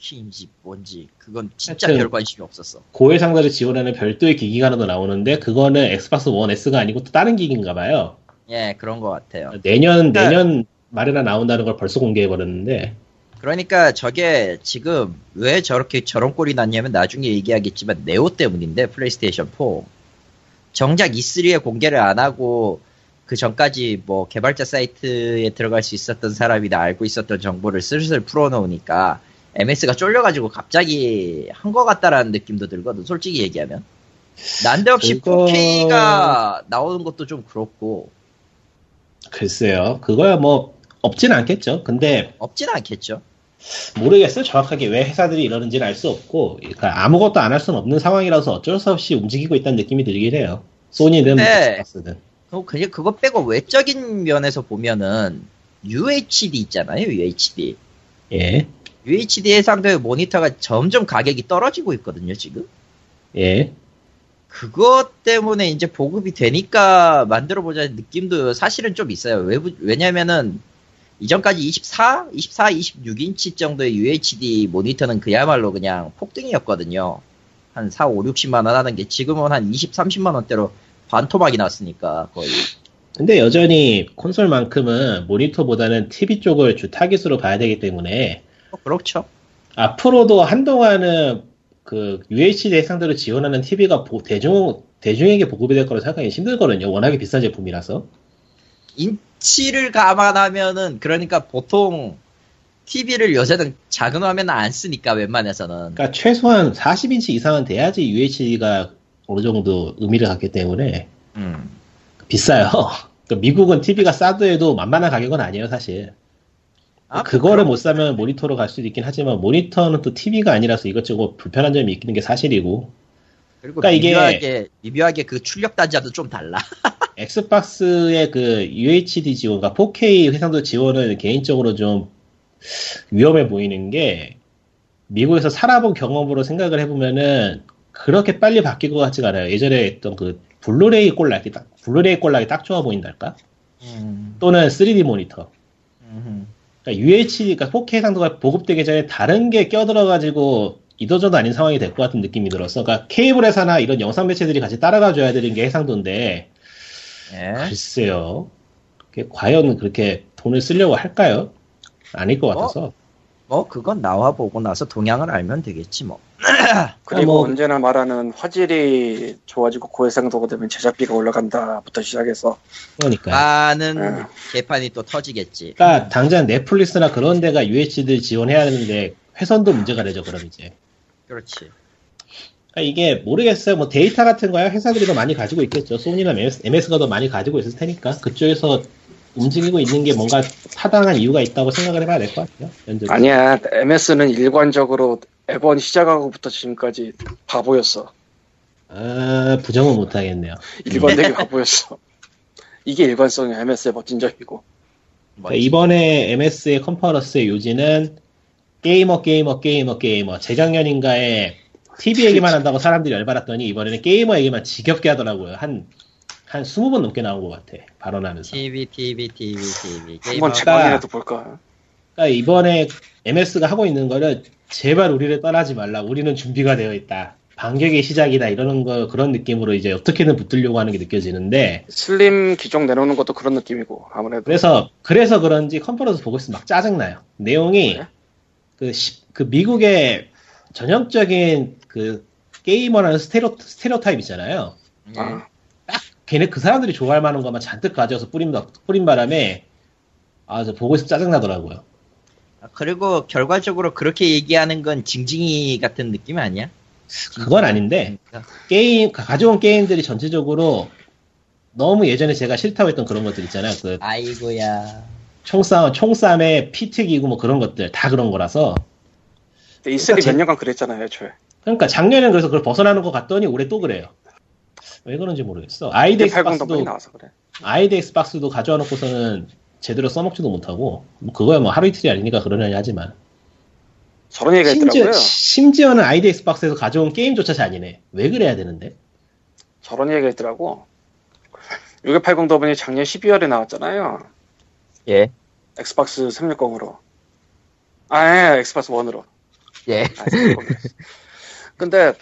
4K인지 뭔지 그건 진짜 별 관심이 없었어. 고해상자를 지원하는 별도의 기기가 하나 더 나오는데 그거는 엑스박스 1 S가 아니고 또 다른 기기인가 봐요. 예, 그런 것 같아요. 내년 말에나 나온다는 걸 벌써 공개해 버렸는데. 그러니까 저게 지금 왜 저런 꼴이 났냐면 나중에 얘기하겠지만 네오 때문인데 플레이스테이션 4. 정작 E3에 공개를 안 하고. 그 전까지 뭐 개발자 사이트에 들어갈 수 있었던 사람이나 알고 있었던 정보를 슬슬 풀어놓으니까 MS가 쫄려가지고 갑자기 한 것 같다라는 느낌도 들거든. 솔직히 얘기하면 난데없이 4K가 나오는 것도 좀 그렇고. 글쎄요. 그거야 뭐 없진 않겠죠. 근데 없진 않겠죠. 모르겠어요. 정확하게 왜 회사들이 이러는지는 알 수 없고 그러니까 아무것도 안 할 수는 없는 상황이라서 어쩔 수 없이 움직이고 있다는 느낌이 들긴 해요. 소니든 마이크로소프트든. 그냥 그거 빼고 외적인 면에서 보면은 UHD 있잖아요. UHD. 예. UHD 해상도의 모니터가 점점 가격이 떨어지고 있거든요, 지금. 예. 그것 때문에 이제 보급이 되니까 만들어보자는 느낌도 사실은 좀 있어요. 왜냐면은 이전까지 24, 26인치 정도의 UHD 모니터는 그야말로 그냥 폭등이었거든요. 한 4, 5, 60만 원 하는 게 지금은 한 20, 30만 원대로 반토막이 났으니까 거의. 근데 여전히 콘솔만큼은 모니터보다는 TV 쪽을 주 타깃으로 봐야 되기 때문에 그렇죠. 앞으로도 한동안은 그 UHD 해상도를 지원하는 TV가 대중에게 보급이 될 거라고 생각하기 힘들거든요. 워낙에 비싼 제품이라서. 인치를 감안하면은 그러니까 보통 TV를 요새는 작은 화면은 안 쓰니까 웬만해서는. 그러니까 최소한 40인치 이상은 돼야지 UHD가 어느 정도 의미를 갖기 때문에 비싸요. 그러니까 미국은 TV가 싸도 해도 만만한 가격은 아니에요, 사실. 그거를 못 사면 모니터로 갈 수도 있긴 하지만 모니터는 또 TV가 아니라서 이것저것 불편한 점이 있는 게 사실이고. 그리고 그러니까 이게 미묘하게 그 출력 단자도 좀 달라. 엑스박스의 그 UHD 지원과 4K 해상도 지원은 개인적으로 좀 위험해 보이는 게 미국에서 살아본 경험으로 생각을 해보면은. 그렇게 빨리 바뀔 것 같지가 않아요. 예전에 했던 그 블루레이 꼴락이 딱 좋아 보인달까? 또는 3D 모니터. 그러니까 UHD, 그러니까 4K 해상도가 보급되기 전에 다른 게 껴들어가지고 이도저도 아닌 상황이 될 것 같은 느낌이 들었어. 그러니까 케이블 회사나 이런 영상 매체들이 같이 따라가줘야 되는 게 해상도인데 글쎄요. 그게 과연 그렇게 돈을 쓰려고 할까요? 아닐 것 같아서. 뭐 그건 나와보고 나서 동향을 알면 되겠지 뭐. 그리고 뭐, 언제나 말하는 화질이 좋아지고 고해상도가 되면 제작비가 올라간다부터 시작해서 그러니까 많은 개판이 또 터지겠지. 그러니까 당장 넷플릭스나 그런 데가 UHD를 지원해야 하는데 회선도 문제가 되죠. 그럼 이제 그렇지. 그러니까 이게 모르겠어요. 뭐 데이터 같은 거야 회사들이 더 많이 가지고 있겠죠. 소니나 MS가 더 많이 가지고 있을 테니까 그쪽에서 움직이고 있는 게 뭔가 타당한 이유가 있다고 생각을 해봐야 될 것 같아요. 현재로. 아니야, MS는 일관적으로 이번 시작하고부터 지금까지 바보였어. 아, 부정은 못하겠네요. 일관되게 바보였어. 이게 일관성이 MS의 멋진 점이고. 그러니까 이번에 MS의 컨퍼런스의 요지는 게이머. 재작년인가에 TV 얘기만 한다고 사람들이 열받았더니 이번에는 게이머 얘기만 지겹게 하더라고요. 한 20번 넘게 나온 것 같아. 발언하면서. TV. 한번 책방이라도 볼까? 그러니까 이번에 MS가 하고 있는 거는 제발 우리를 떠나지 말라. 우리는 준비가 되어 있다. 반격의 시작이다. 이러는 거 그런 느낌으로 이제 어떻게든 붙들려고 하는 게 느껴지는데. 슬림 기종 내놓는 것도 그런 느낌이고 아무래도. 그래서 그런지 컨퍼런스 보고 있으면 막 짜증나요. 내용이 그래? 그 미국의 전형적인 그 게이머라는 스테레오타입 있잖아요. 아. 걔네 그 사람들이 좋아할 만한 것만 잔뜩 가져와서 뿌린 바람에 아, 저 보고 있으면 짜증나더라고요. 그리고 결과적으로 그렇게 얘기하는 건 징징이 같은 느낌 아니야? 그건 아닌데 게임 가져온 게임들이 전체적으로 너무 예전에 제가 싫다고 했던 그런 것들 있잖아요. 그 아이고야. 총싸움에 피 튀기고 뭐 그런 것들 다 그런 거라서. 근데 E3 몇 년간 그랬잖아요, 애초에. 그러니까 작년에는 그래서 그걸 벗어나는 것 같더니 올해 또 그래요. 왜 그런지 모르겠어. 아이디 엑스박스도 가져와 놓고서는 제대로 써먹지도 못하고 뭐 그거야 뭐 하루 이틀이 아니니까 그러려니 하지만 저런 얘기가 있더라고요. 심지어는 아이디 엑스박스에서 가져온 게임조차 잔인해. 왜 그래야 되는데? 저런 얘기가 있더라고. 6280 더블이 작년 12월에 나왔잖아요. 예. 엑스박스 360으로. 아, 예, 엑스박스 1으로. 예. 아, 근데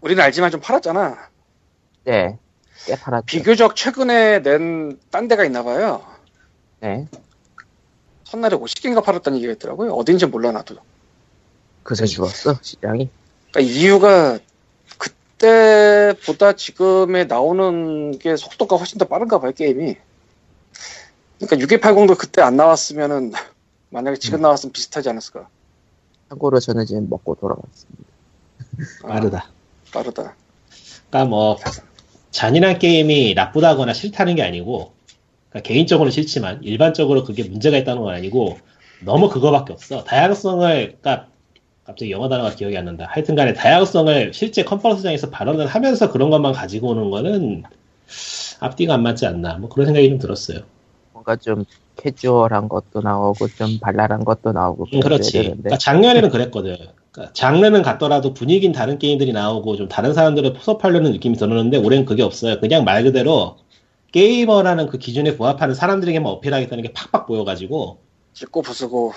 우리는 알지만 좀 팔았잖아. 네, 꽤 팔았죠. 비교적 최근에 낸 딴 데가 있나봐요. 네. 첫날에 50개인가 팔았다는 얘기가 있더라고요. 어딘지 몰라 나도. 그새 죽었어 시장이. 그러니까 이유가 그때보다 지금에 나오는 게 속도가 훨씬 더 빠른가 봐요 게임이. 그러니까 6280도 그때 안 나왔으면은 만약에 지금 나왔으면 비슷하지 않았을까. 참고로 저는 지금 먹고 돌아왔습니다. 빠르다. 그러니까 뭐 잔인한 게임이 나쁘다거나 싫다는 게 아니고, 그러니까 개인적으로는 싫지만 일반적으로 그게 문제가 있다는 건 아니고 너무 그거밖에 없어. 다양성을, 그러니까 갑자기 영어 단어가 기억이 안 난다. 하여튼간에 다양성을 실제 컨퍼런스장에서 발언을 하면서 그런 것만 가지고 오는 거는 앞뒤가 안 맞지 않나. 뭐 그런 생각이 좀 들었어요. 뭔가 좀 캐주얼한 것도 나오고 좀 발랄한 것도 나오고. 그렇지. 그러니까 작년에는 그랬거든. 그러니까 장르는 같더라도 분위기는 다른 게임들이 나오고 좀 다른 사람들을 포섭하려는 느낌이 드는데 올해는 그게 없어요. 그냥 말 그대로 게이머라는 그 기준에 부합하는 사람들에게만 어필하겠다는 게 팍팍 보여가지고 짚고 부수고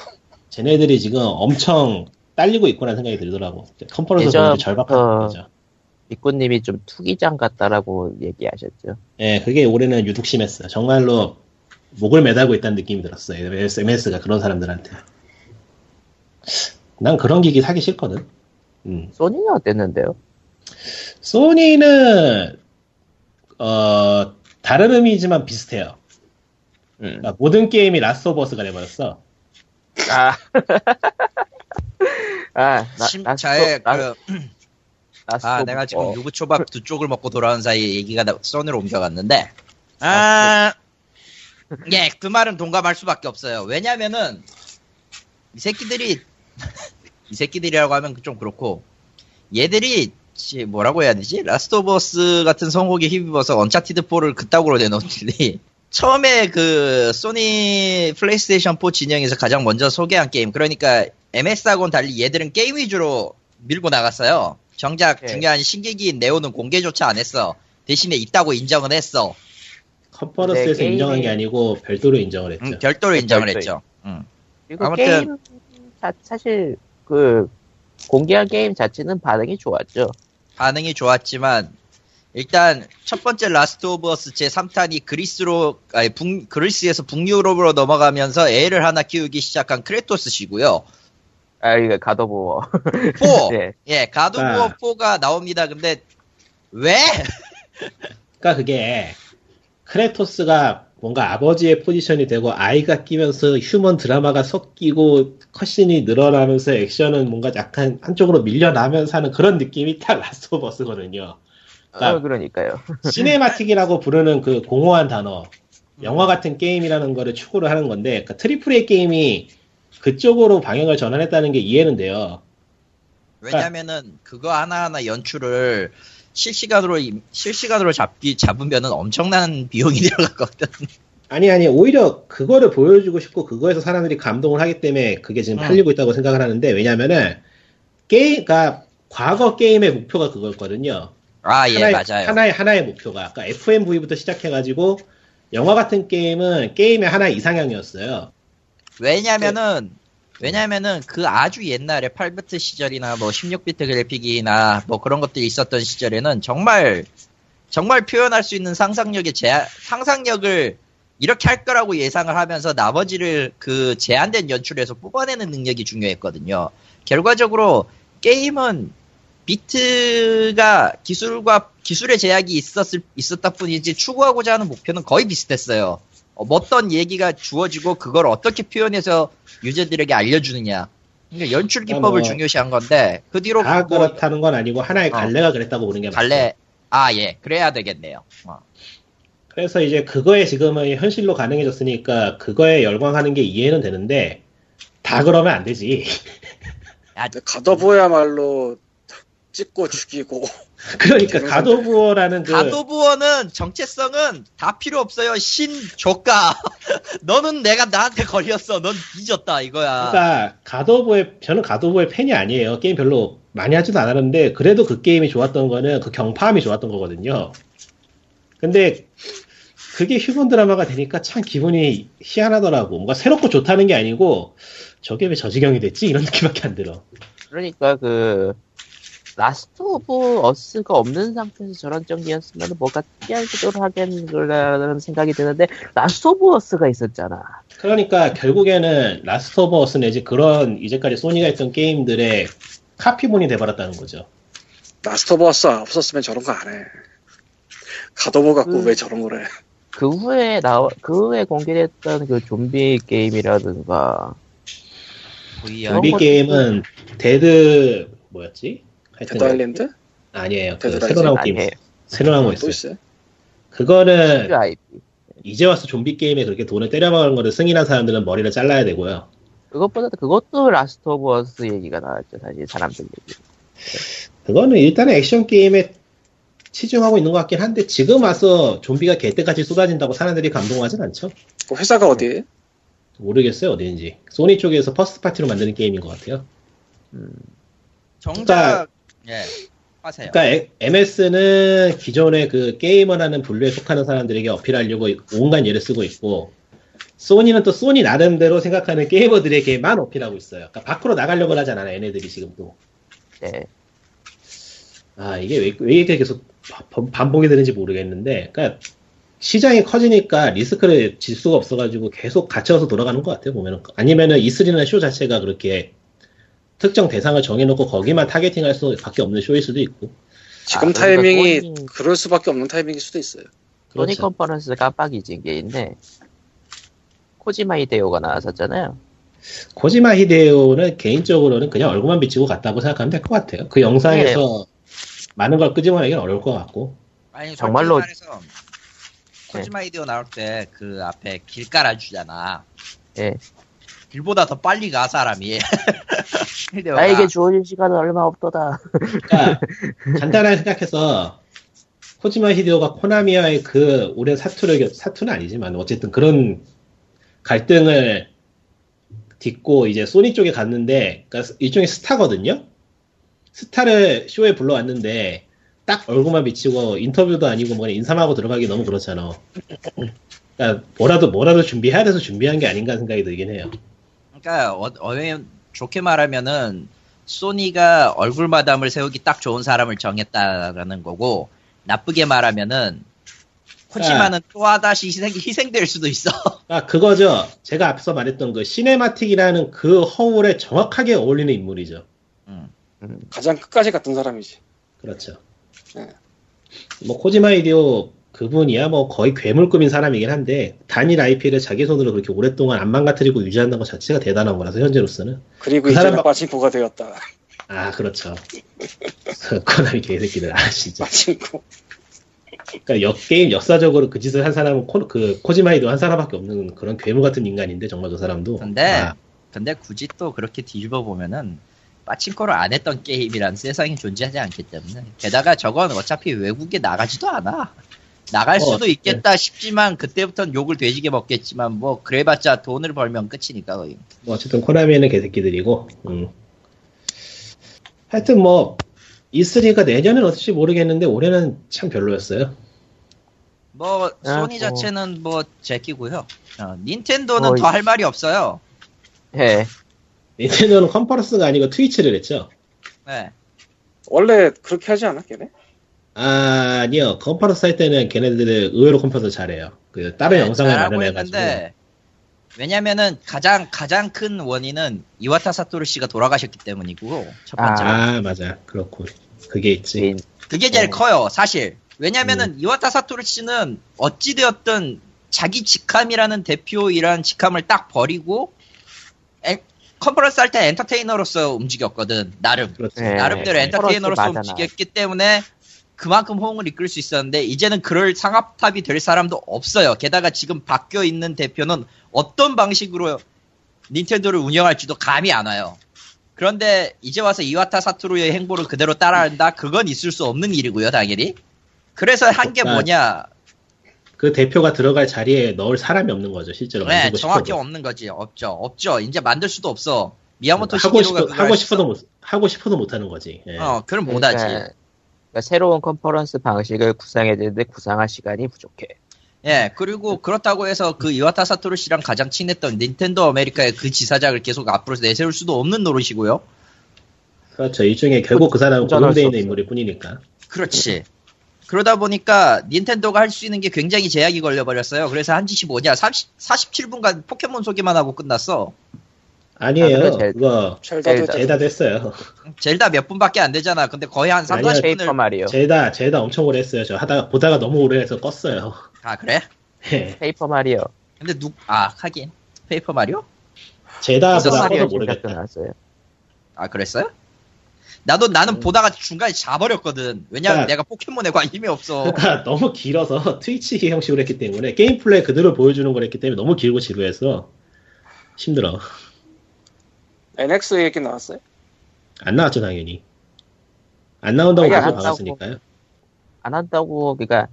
쟤네들이 지금 엄청 딸리고 있구나 생각이 들더라고. 컨퍼런스 보는데 절박한 거죠. 이꾸님이 좀 투기장 같다라고 얘기하셨죠. 예, 그게 올해는 유독 심했어요. 정말로 목을 매달고 있다는 느낌이 들었어요. MS가 그런 사람들한테. 난 그런 기기 사기 싫거든. 소니는 어땠는데요? 소니는 다른 의미지만 비슷해요. 그러니까 모든 게임이 라스트 오브 어스가 돼버렸어. 아, 내가 지금 유부초밥 두 쪽을 먹고 돌아온 사이 얘기가 소니로 옮겨갔는데. 예, 그 말은 동감할 수밖에 없어요. 왜냐면은 이 새끼들이라고 하면 좀 그렇고 얘들이 뭐라고 해야 되지? 라스트 오브 어스 같은 성공에 힘입어서 언차티드 4를 그따구로 내놓더니 처음에 그 소니 플레이스테이션 4 진영에서 가장 먼저 소개한 게임, 그러니까 MS하고는 달리 얘들은 게임 위주로 밀고 나갔어요. 정작 중요한 신기기인 네오는 공개조차 안 했어. 대신에 있다고 인정은 했어. 컨퍼런스에서 게임이... 인정한 게 아니고 별도로 인정을 했죠. 별도로 인정을 했죠. 그리고 아무튼 게임 사실 그 공개한 게임 자체는 반응이 좋았죠. 반응이 좋았지만 일단 첫 번째 라스트 오브 어스 제3탄이 그리스에서 북유럽으로 넘어가면서 애를 하나 키우기 시작한 크레토스시고요. 아, 이거 God of War 4. 예. 예, God of War 4가 나옵니다. 근데 왜? 그러니까 그게 크레토스가 뭔가 아버지의 포지션이 되고 아이가 끼면서 휴먼 드라마가 섞이고 컷신이 늘어나면서 액션은 뭔가 약간 한쪽으로 밀려나면서 하는 그런 느낌이 딱 라스트 오브 어스거든요. 그러니까 그러니까요. 시네마틱이라고 부르는 그 공허한 단어, 영화 같은 게임이라는 거를 추구를 하는 건데, 그러니까 트리플 A 게임이 그쪽으로 방향을 전환했다는 게 이해는 돼요. 그러니까, 왜냐면은 그거 하나하나 연출을 실시간으로 잡으면은 엄청난 비용이 들어갔거든. 아니 오히려 그거를 보여주고 싶고 그거에서 사람들이 감동을 하기 때문에 그게 지금 팔리고 있다고 생각을 하는데, 왜냐면은 게임가 과거 게임의 목표가 그거였거든요. 아, 예, 맞아요. 하나의 목표가 아까 FMV부터 시작해가지고 영화 같은 게임은 게임의 하나의 이상향이었어요. 왜냐면은 그 아주 옛날에 8비트 시절이나 뭐 16비트 그래픽이나 뭐 그런 것들이 있었던 시절에는 정말 표현할 수 있는 상상력을 이렇게 할 거라고 예상을 하면서 나머지를 그 제한된 연출에서 뽑아내는 능력이 중요했거든요. 결과적으로 게임은 비트가 기술의 제약이 있었다 뿐이지 추구하고자 하는 목표는 거의 비슷했어요. 어떤 얘기가 주어지고 그걸 어떻게 표현해서 유저들에게 알려주느냐. 그러니까 연출 기법을 중요시한 건데 그 뒤로 다 그렇다는 건 아니고 하나의 갈래가 그랬다고 보는 게 맞죠. 갈래. 아, 예. 그래야 되겠네요. 그래서 이제 그거에 지금은 현실로 가능해졌으니까 그거에 열광하는 게 이해는 되는데 다 그러면 안 되지. 가둬보야말로 찍고 죽이고. 그러니까 God of War라는 God of War는 정체성은 다 필요 없어요. 신 조카. 너는 내가 나한테 걸렸어. 넌 뒤졌다 이거야. 그러니까 God of War의 저는 God of War의 팬이 아니에요. 게임 별로 많이 하지도 않았는데 그래도 그 게임이 좋았던 거는 그 경파함이 좋았던 거거든요. 근데 그게 휴먼 드라마가 되니까 참 기분이 희한하더라고. 뭔가 새롭고 좋다는 게 아니고 저게 왜 저 지경이 됐지? 이런 느낌밖에 안 들어. 그러니까 그 라스트 오브 어스가 없는 상태에서 저런 정리였으면 뭔가 특이하기도 하겠는라는 생각이 드는데 라스트 오브 어스가 있었잖아. 그러니까 결국에는 라스트 오브 어스 내지 그런 이제까지 소니가 했던 게임들의 카피본이 돼버렸다는 거죠. 라스트 오브 어스 없었으면 저런 거 안 해. 가둬보 갖고 왜 저런 걸 해. 그 후에 공개됐던 그 좀비 게임이라든가 좀비 게임은 데드 뭐였지? 데드 아일랜드? 아니에요. 그 새로 나온 게임. 새로 나온 거 있어요. 그거는 이제 와서 좀비 게임에 그렇게 돈을 때려박는 거를 승인한 사람들은 머리를 잘라야 되고요. 그것도 라스트 오브 어스 얘기가 나왔죠. 사실 사람들 얘기. 그거는 일단은 액션 게임에 치중하고 있는 것 같긴 한데 지금 와서 좀비가 개떼같이 쏟아진다고 사람들이 감동하진 않죠. 그 회사가 어디예요? 모르겠어요. 어디인지. 소니 쪽에서 퍼스트 파티로 만드는 게임인 것 같아요. 정작 예, 하세요. 그러니까 MS는 기존의 그 게이머라는 분류에 속하는 사람들에게 어필하려고 온갖 예를 쓰고 있고, 소니는 또 소니 나름대로 생각하는 게이머들에게만 어필하고 있어요. 그러니까 밖으로 나가려고 하잖아, 얘네들이 지금 또. 네. 아, 이게 왜 이렇게 계속 반복이 되는지 모르겠는데, 그러니까 시장이 커지니까 리스크를 질 수가 없어가지고 계속 갇혀서 돌아가는 것 같아요, 보면은. 아니면은 E3라는 쇼 자체가 그렇게 특정 대상을 정해놓고 거기만 타겟팅할 수밖에 없는 쇼일 수도 있고. 지금 타이밍이 그러니까 그럴 수밖에 없는 타이밍일 수도 있어요. 소니 컨퍼런스 깜빡이진 게 있네. 코지마 히데오가 나왔었잖아요. 코지마 히데오는 개인적으로는 그냥 얼굴만 비치고 갔다고 생각하면 될 것 같아요. 그 영상에서 많은 걸 끄집어내기는 어려울 것 같고. 아니 정말로 코지마 히데오 나올 때 그 앞에 길 깔아주잖아. 네. 길보다 더 빨리 가 사람이. 나에게 주어진 시간은 얼마 없도다. 그러니까 간단하게 생각해서 코지마 히데오가 코나미와의 그 오랜 사투는 아니지만 어쨌든 그런 갈등을 딛고 이제 소니 쪽에 갔는데, 그러니까 일종의 스타거든요. 스타를 쇼에 불러왔는데 딱 얼굴만 비치고 인터뷰도 아니고 뭐 인사하고 들어가기 너무 그렇잖아. 그러니까 뭐라도 준비해야 돼서 준비한 게 아닌가 생각이 들긴 해요. 그러니까 좋게 말하면은 소니가 얼굴 마담을 세우기 딱 좋은 사람을 정했다라는 거고, 나쁘게 말하면은 코지마는 또다시 희생될 수도 있어. 아, 그거죠. 제가 앞서 말했던 그 시네마틱이라는 그 허울에 정확하게 어울리는 인물이죠. 가장 끝까지 같은 사람이지. 그렇죠. 네. 뭐 코지마 히데오 그분이야 뭐 거의 괴물급인 사람이긴 한데 단일 IP를 자기 손으로 그렇게 오랫동안 안 망가뜨리고 유지한다는 것 자체가 대단한 거라서 현재로서는. 그리고 그 이제 사람... 파친코가 되었다. 아, 그렇죠. 코나미 개새끼들 아시죠? 파친코. 그러니까 게임 역사적으로 그 짓을 한 사람은 그 코지마 히데오 한 사람밖에 없는 그런 괴물 같은 인간인데 정말 저 사람도. 근데 굳이 또 그렇게 뒤집어 보면은. 빠친코를 안 했던 게임이란 세상에 존재하지 않기 때문에 게다가 저건 어차피 외국에 나가지도 않아. 나갈 수도 있겠다 싶지만 그때부터는 욕을 돼지게 먹겠지만 뭐 그래봤자 돈을 벌면 끝이니까 거의. 뭐 어쨌든 코나미는 개새끼들이고 하여튼 뭐 E3가 내년은 어떨지 모르겠는데 올해는 참 별로였어요. 뭐 소니 자체는 뭐 제끼고요. 닌텐도는 더 할 말이 없어요. 예. 닌텐도는 컨퍼런스가 아니고 트위치를 했죠. 네. 원래 그렇게 하지 않아, 걔네? 아, 아니요. 컨퍼런스 할 때는 걔네들이 의외로 컨퍼런스 잘해요. 그 다른 영상을 마련해가지고. 왜냐면은 가장 큰 원인은 이와타 사토루 씨가 돌아가셨기 때문이고 첫 번째. 아, 맞아. 그렇고 그게 있지. 그게 제일 커요, 사실. 왜냐면은 이와타 사토루 씨는 어찌 되었든 자기 직함이라는 대표이란 직함을 딱 버리고. 컨퍼런스 할 때 엔터테이너로서 움직였거든. 나름. 네, 나름대로 엔터테이너로서 움직였기 때문에 그만큼 호응을 이끌 수 있었는데 이제는 그럴 상합탑이 될 사람도 없어요. 게다가 지금 바뀌어있는 대표는 어떤 방식으로 닌텐도를 운영할지도 감이 안 와요. 그런데 이제 와서 이와타 사토루의 행보를 그대로 따라한다? 그건 있을 수 없는 일이고요. 당연히. 그래서 한 게 뭐냐. 그 대표가 들어갈 자리에 넣을 사람이 없는 거죠, 실제로. 네, 정확히 싶어도. 없는 거지. 없죠. 이제 만들 수도 없어. 미야모토 시기로가 하고 싶어도 못 하는 거지. 예. 그럼 못 하지. 그러니까 새로운 컨퍼런스 방식을 구상해야 되는데 구상할 시간이 부족해. 예, 그리고 그렇다고 해서 그 이와타 사토루 씨랑 가장 친했던 닌텐도 아메리카의 그 지사장을 계속 앞으로 내세울 수도 없는 노릇이고요. 그렇죠. 일종의 결국 그 사람은 고정되어 있는 인물일 뿐이니까. 그렇지. 그러다 보니까 닌텐도가 할 수 있는 게 굉장히 제약이 걸려버렸어요. 그래서 한 짓이 뭐냐. 47분간 포켓몬 소개만 하고 끝났어. 아니에요. 그거 젤다 됐어요. 젤다 몇 분밖에 안 되잖아. 근데 거의 한 30분을. 젤다 엄청 오래 했어요. 저 보다가 너무 오래 해서 껐어요. 아, 그래? 네. 페이퍼 마리오. 근데 하긴. 페이퍼 마리오? 젤다보다 커서 모르겠다. 아, 그랬어요? 나는 보다가 중간에 자버렸거든. 왜냐면 내가 포켓몬에 관심이 없어. 그러니까 너무 길어서 트위치 형식으로 했기 때문에 게임 플레이 그대로 보여주는 걸 했기 때문에 너무 길고 지루해서 힘들어. NX 얘기 나왔어요? 안 나왔죠, 당연히. 안 나온다고 계속 나왔으니까요. 안 한다고, 그러니까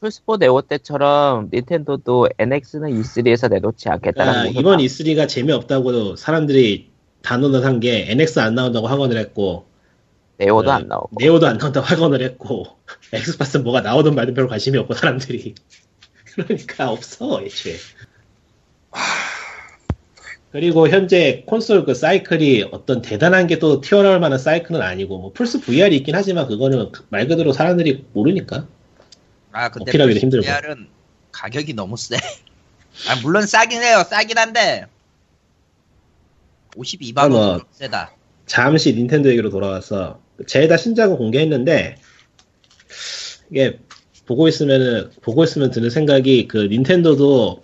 풀스포 네오 때처럼 닌텐도도 NX는 E3에서 내놓지 않겠다라는 거죠. 이번 E3가 재미없다고 사람들이 단언을 한 게 NX 안 나온다고 확언을 했고 네오도 안 나온다고 확언을 했고 엑스박스 뭐가 나오든 말든 별로 관심이 없고 사람들이 그러니까 없어 애초에. 그리고 현재 콘솔 그 사이클이 어떤 대단한 게 또 튀어나올 만한 사이클은 아니고 뭐 플스 VR이 있긴 하지만 그거는 말 그대로 사람들이 모르니까. 아, 근데 플스 힘들고. VR은 가격이 너무 세. 아, 물론 싸긴 해요. 싸긴 한데 52만 원 세다. 잠시 닌텐도 얘기로 돌아와서 젤다 신작을 공개했는데 이게 보고 있으면 드는 생각이 그 닌텐도도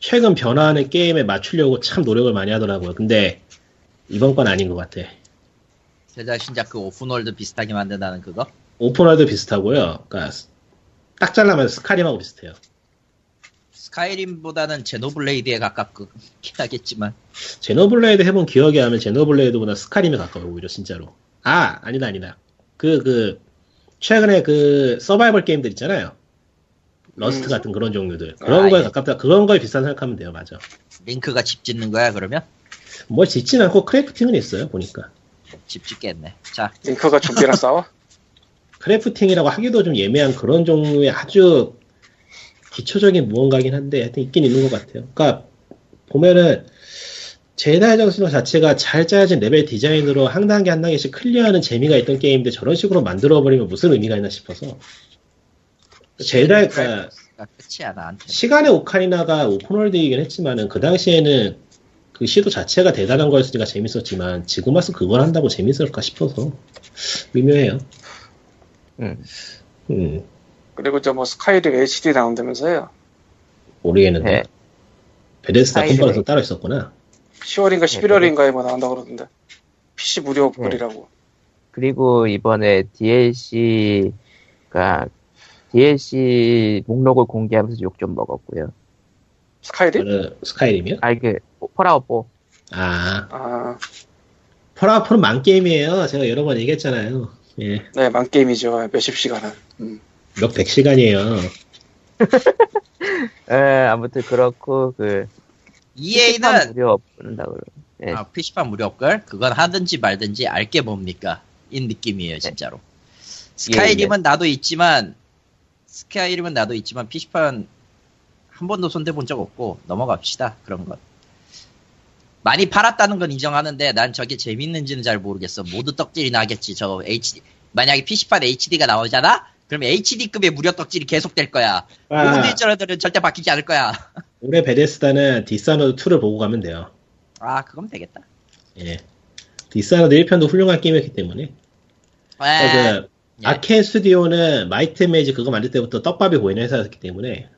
최근 변화하는 게임에 맞추려고 참 노력을 많이 하더라고요. 근데 이번 건 아닌 것 같아. 젤다 신작 그 오픈월드 비슷하게 만든다는 그거? 오픈월드 비슷하고요. 그러니까 딱 잘라면 스카림하고 비슷해요. 스카이림보다는 제노블레이드에 가깝긴 하겠지만 제노블레이드 해본 기억이 나면 제노블레이드보다 스카림에 가까워요 오히려 진짜로. 아니다 최근에 그 서바이벌 게임들 있잖아요. 러스트 같은 그런 종류들 그런 거에 가깝다. 그런 거에 비슷한 생각하면 돼요. 맞아. 링크가 집 짓는 거야 그러면? 뭐 짓진 않고 크래프팅은 있어요 보니까. 집 짓겠네. 자, 링크가 좀비랑 싸워? 크래프팅이라고 하기도 좀 예매한 그런 종류의 아주 기초적인 무언가긴 한데 하여튼 있긴 있는 것 같아요. 그러니까 보면은 제다의 정신력 자체가 잘 짜여진 레벨 디자인으로 한 단계 한 단계씩 클리어하는 재미가 있던 게임인데 저런 식으로 만들어버리면 무슨 의미가 있나 싶어서 제다의 끝이야, 나한테. 시간의 오카리나가 오픈월드이긴 했지만은 그 당시에는 그 시도 자체가 대단한 거였으니까 재밌었지만 지금 와서 그걸 한다고 재밌을까 싶어서 미묘해요. 그리고 저 뭐 스카이를 HD 다운되면서요. 모르겠는데. 네. 베데스다 컴퍼니에서 따로 있었구나. 10월인가 11월인가에 뭐 나온다고 그러던데. PC 무료 업글이라고. 네. 그리고 이번에 DLC 목록을 공개하면서 욕 좀 먹었고요. 스카이림? 스카이림이요? 아니 그 폴아웃 4. 아. 폴아웃 4는 만게임이에요. 제가 여러 번 얘기했잖아요. 예. 네, 만게임이죠. 몇십 시간은. 몇백 시간이에요. 예, 아무튼 그렇고 그 EA는 무료 업그레이드라고. 예. 아, PC판 무료 업글? 그건 하든지 말든지 알게 뭡니까? 이 느낌이에요, 진짜로. 예. 스카이림은 예. 나도 있지만 PC판 한 번도 손대본 적 없고 넘어갑시다. 그런 건 많이 팔았다는 건 인정하는데 난 저게 재밌는지는 잘 모르겠어. 모두 떡질이 나겠지. 저 HD 만약에 PC판 HD가 나오잖아? 그럼 HD급의 무료 떡질이 계속 될 거야. 모든 저들은 절대 바뀌지 않을 거야. 올해 베데스다는 디스아너드 2를 보고 가면 돼요. 아 그건 되겠다. 예, 디스아너드 1편도 훌륭한 게임이었기 때문에. 예. 아케인 스튜디오는 마이트 메이지 그거 만들 때부터 떡밥이 보이는 회사였기 때문에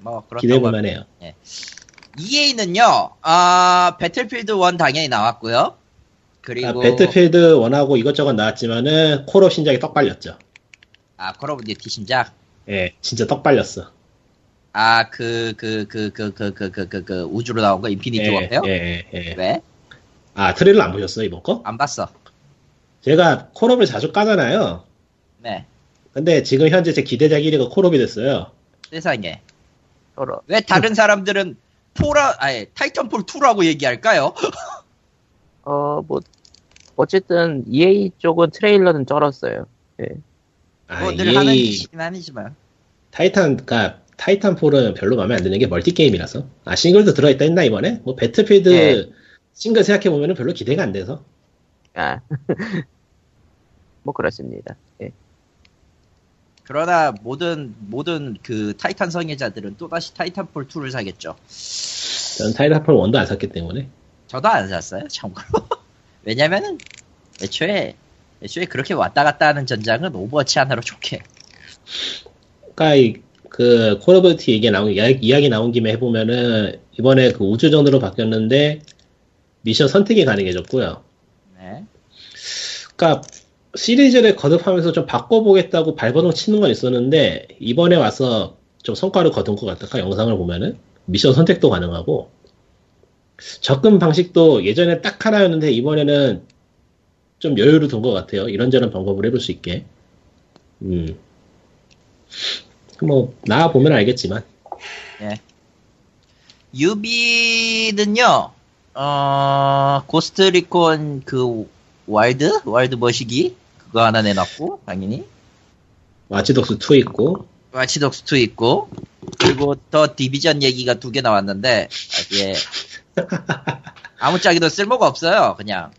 뭐 기대해볼만 해요. 예. EA는요, 배틀필드 1 당연히 나왔고요. 그리고 배틀필드 1하고 이것저것 나왔지만은 콜 오브 신작이 떡 발렸죠. 아, 콜 오브 듀티 신작? 예, 진짜 떡 발렸어. 아, 우주로 나온 거 인피니티 워페요? 예. 왜? 아, 트레일러 안 보셨어요 이번 거? 안 봤어. 제가 콜 오브를 자주 까잖아요. 네. 근데 지금 현재 제 기대작 1위가 콜 오브이 됐어요. 세상에. 왜 다른 사람들은 타이탄폴 2라고 얘기할까요? 뭐 어쨌든 EA 쪽은 트레일러는 쩔었어요. 예. 늘 EA... 하는 짓이긴 아니지만. 타이탄폴은 별로 마음에 안 드는 게 멀티 게임이라서. 아 싱글도 들어있다 했나 이번에? 뭐 배틀필드 예. 싱글 생각해 보면은 별로 기대가 안 돼서. 아, 뭐 그렇습니다. 예. 그러나 모든 그 타이탄 성애자들은 또다시 타이탄폴 2를 사겠죠. 저는 타이탄폴 1도 안 샀기 때문에. 저도 안 샀어요, 참고로. 왜냐면은 애초에 그렇게 왔다 갔다 하는 전장은 오버워치 하나로 좋게. 그러니까 그 콜 오브 듀티 이야기 나온 김에 해보면은 이번에 그 우주전으로 바뀌었는데 미션 선택이 가능해졌고요. 네. 그러니까. 시리즈를 거듭하면서 좀 바꿔보겠다고 발버둥 치는 건 있었는데 이번에 와서 좀 성과를 거둔 것 같다. 영상을 보면은 미션 선택도 가능하고 접근 방식도 예전에 딱 하나였는데 이번에는 좀 여유를 둔 것 같아요. 이런저런 방법을 해볼 수 있게. 뭐 나와 보면 알겠지만. 예. 유비는요. 고스트리콘 그 와일드 머시기 그거 하나 내놨고 당연히 와치독스 2 있고 그리고 더 디비전 얘기가 2개 나왔는데 예. 아무짝에도 쓸모가 없어요. 그냥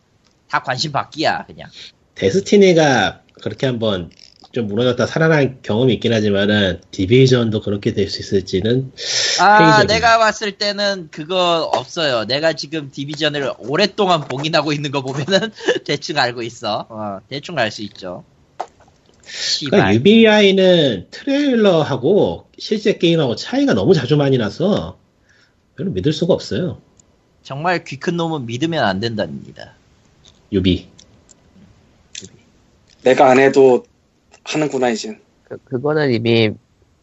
다 관심 받기야. 그냥 데스티니가 그렇게 한번 좀 무너졌다 살아난 경험이 있긴 하지만은 디비전도 그렇게 될 수 있을지는 회의적이네. 내가 봤을 때는 그거 없어요. 내가 지금 디비전을 오랫동안 봉인하고 있는 거 보면은 대충 알고 있어. 대충 알 수 있죠. 그러니까 UBI는 트레일러하고 실제 게임하고 차이가 너무 자주 많이 나서 별로 믿을 수가 없어요. 정말 귀 큰 놈은 믿으면 안 된답니다. 유비. 내가 안 해도 하는구나 이제. 그거는 이미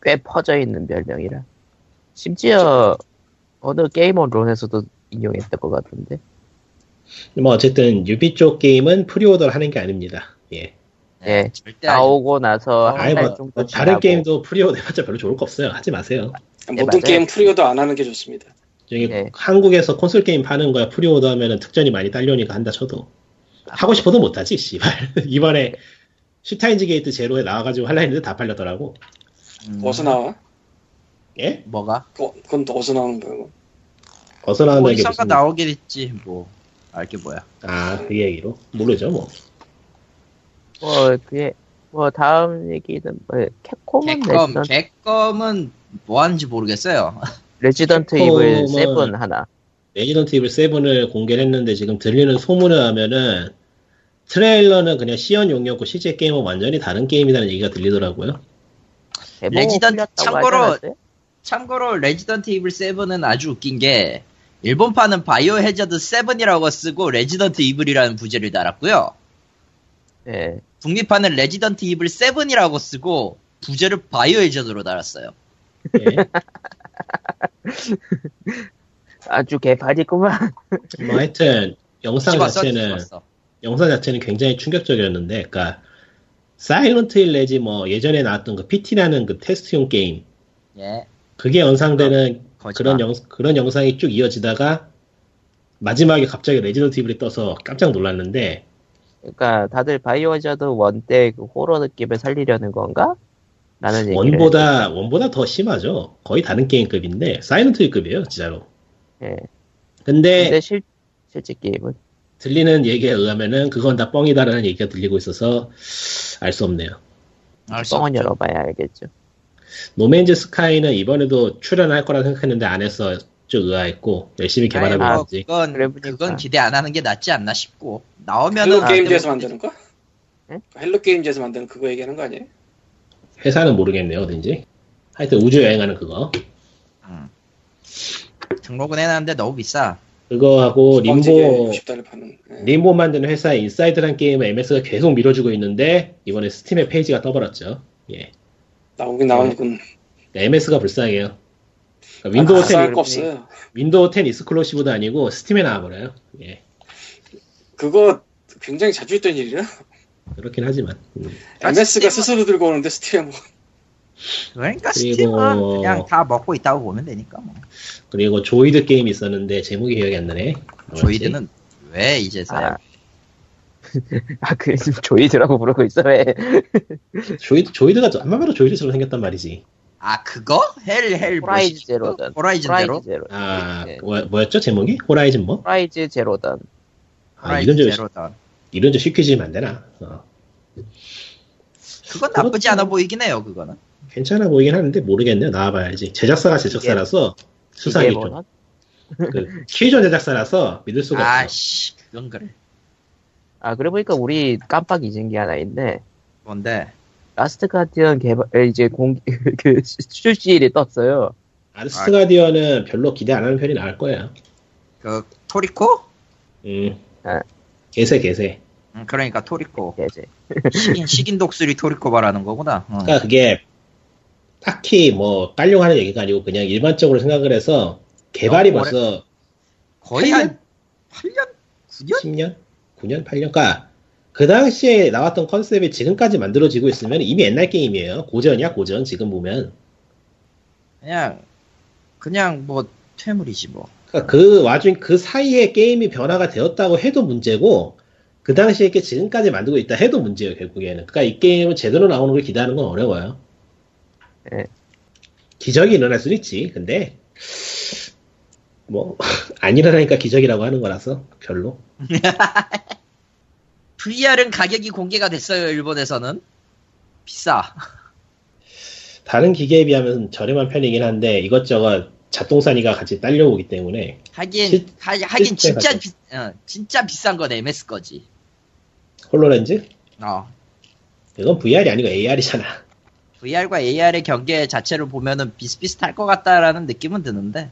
꽤 퍼져 있는 별명이라. 심지어 어느 게이머론에서도 인용했던 것 같은데. 뭐 어쨌든 유비 쪽 게임은 프리오더를 하는 게 아닙니다. 예. 네. 절대 나오고 나서 한 달 정도 다른 게임도 프리오더 해봤자 별로 좋을 거 없어요. 하지 마세요. 네, 모든 게임 프리오더 안 하는 게 좋습니다. 저기 네. 한국에서 콘솔 게임 파는 거야 프리오더 하면은 특전이 많이 딸려오니까 한다 쳐도 하고 싶어도 못 하지 씨발. 이번에. 슈타인즈 게이트 제로에 나와가지고 할라 했는데 다 팔렸더라고. 어디서 나와? 예? 뭐가? 그건 또 어디서 나오는 거야? 벗어나는 게 무슨... 나오겠지 뭐 알게 뭐야. 아, 그 얘기로? 모르죠 뭐. 뭐 그게 뭐 다음 얘기는 뭐 캡콤은 캡콤은 뭐 하는지 모르겠어요. 레지던트 이블 7 하나. 레지던트 이블 7을 공개했는데 지금 들리는 소문을 하면은 트레일러는 그냥 시연용이었고 실제 게임은 완전히 다른 게임이라는 얘기가 들리더라고요. 레지던트 참고로 레지던트 이블 7은 아주 웃긴 게 일본판은 바이오 해저드 7이라고 쓰고 레지던트 이블이라는 부제를 달았고요. 네. 북미판은 레지던트 이블 7이라고 쓰고 부제를 바이오 해저드로 달았어요. 네. 아주 개판이구만. 뭐 하여튼 영상 자체는 굉장히 충격적이었는데, 그러니까 사일런트 힐 내지 뭐 예전에 나왔던 그 PT라는 그 테스트용 게임, 예, 그게 연상되는 그런 영상이 쭉 이어지다가 마지막에 갑자기 레지던트 이블이 떠서 깜짝 놀랐는데, 그러니까 다들 바이오 하자드 1 때 그 호러 느낌을 살리려는 건가? 라는 원보다 더 심하죠. 거의 다른 게임급인데 사일런트 힐급이에요, 진짜로. 예. 근데 실제 게임은 들리는 얘기에 의하면은 그건 다 뻥이다라는 얘기가 들리고 있어서 알 수 없네요. 뻥은 열어봐야 알겠죠. 노맨즈 스카이는 이번에도 출연할 거라 생각했는데 안 해서 좀 의아했고 열심히 개발하고 있는지. 그건 기대 안 하는 게 낫지 않나 싶고. 나오면은 헬로 게임즈에서 만드는 거? 응? 헬로 게임즈에서 만드는 그거 얘기하는 거 아니에요? 회사는 모르겠네요, 어딘지. 하여튼 우주 여행하는 그거. 등록은 해놨는데 너무 비싸. 그거하고 림보 만드는 회사 인사이드란 게임을 MS가 계속 밀어주고 있는데 이번에 스팀의 페이지가 떠버렸죠. 예. 나오긴 나오는군. MS가 불쌍해요. 그러니까 윈도우 10 익스클루시브도 아니고 스팀에 나와버려요. 예. 그거 굉장히 자주 있던 일이라. 그렇긴 하지만. MS가 스스로 들고 오는데 스팀에 뭐. 그러니까 스팀은 그냥 다 먹고 있다고 보면 되니까 뭐. 그리고 조이드 게임이 있었는데 제목이 기억이 안 나네. 조이드는 왜 이제서야? 아 그래서 조이드라고 부르고 있어 왜? 조이드가 아마도 조이드처럼 생겼단 말이지. 아 그거? 헬 호라이즌 제로던. 호라이즌 제로. 아 네. 뭐였죠 제목이? 호라이즌 뭐? 호라이즌 제로던. 아 이런 저 쉽게 지면 안 되나? 그건 나쁘지 않아 보이긴 해요 그거는. 괜찮아 보이긴 하는데 모르겠네요. 나와봐야지. 제작사라서 수상이 좀. 그 키전 제작사라서 믿을 수가 없어. 아씨 그건 그래. 아 그래 보니까 우리 깜빡 잊은 게 하나 있네. 뭔데? 라스트 가디언 개발 이제 그 출시일이 떴어요. 라스트 가디언은 별로 기대 안 하는 편이 나을 거야. 그 토리코? 아. 개세. 그러니까 토리코. 개세. 식인 독수리 토리코 말하는 거구나. 그러니까 그게 딱히 뭐 깔려고 하는 얘기가 아니고 그냥 일반적으로 생각을 해서 개발이 벌써 거의 8년? 9년? 10년? 9년? 8년? 그러니까 그 당시에 나왔던 컨셉이 지금까지 만들어지고 있으면 이미 옛날 게임이에요. 고전 지금 보면. 그냥 뭐 퇴물이지 뭐. 그러니까 그 와중에 그 사이에 게임이 변화가 되었다고 해도 문제고 그 당시에 이렇게 지금까지 만들고 있다 해도 문제예요 결국에는. 그러니까 이 게임은 제대로 나오는 걸 기대하는 건 어려워요. 예. 기적이 일어날 수는 있지. 근데 뭐 안 일어나니까 기적이라고 하는 거라서 별로. VR은 가격이 공개가 됐어요. 일본에서는 비싸. 다른 기계에 비하면 저렴한 편이긴 한데 이것저것 잡동사니가 같이 딸려오기 때문에. 하긴 진짜 비싼 거네. MS 거지. 홀로렌즈? 이건 VR이 아니고 AR이잖아. VR과 AR의 경계 자체를 보면은 비슷비슷할 것 같다라는 느낌은 드는데.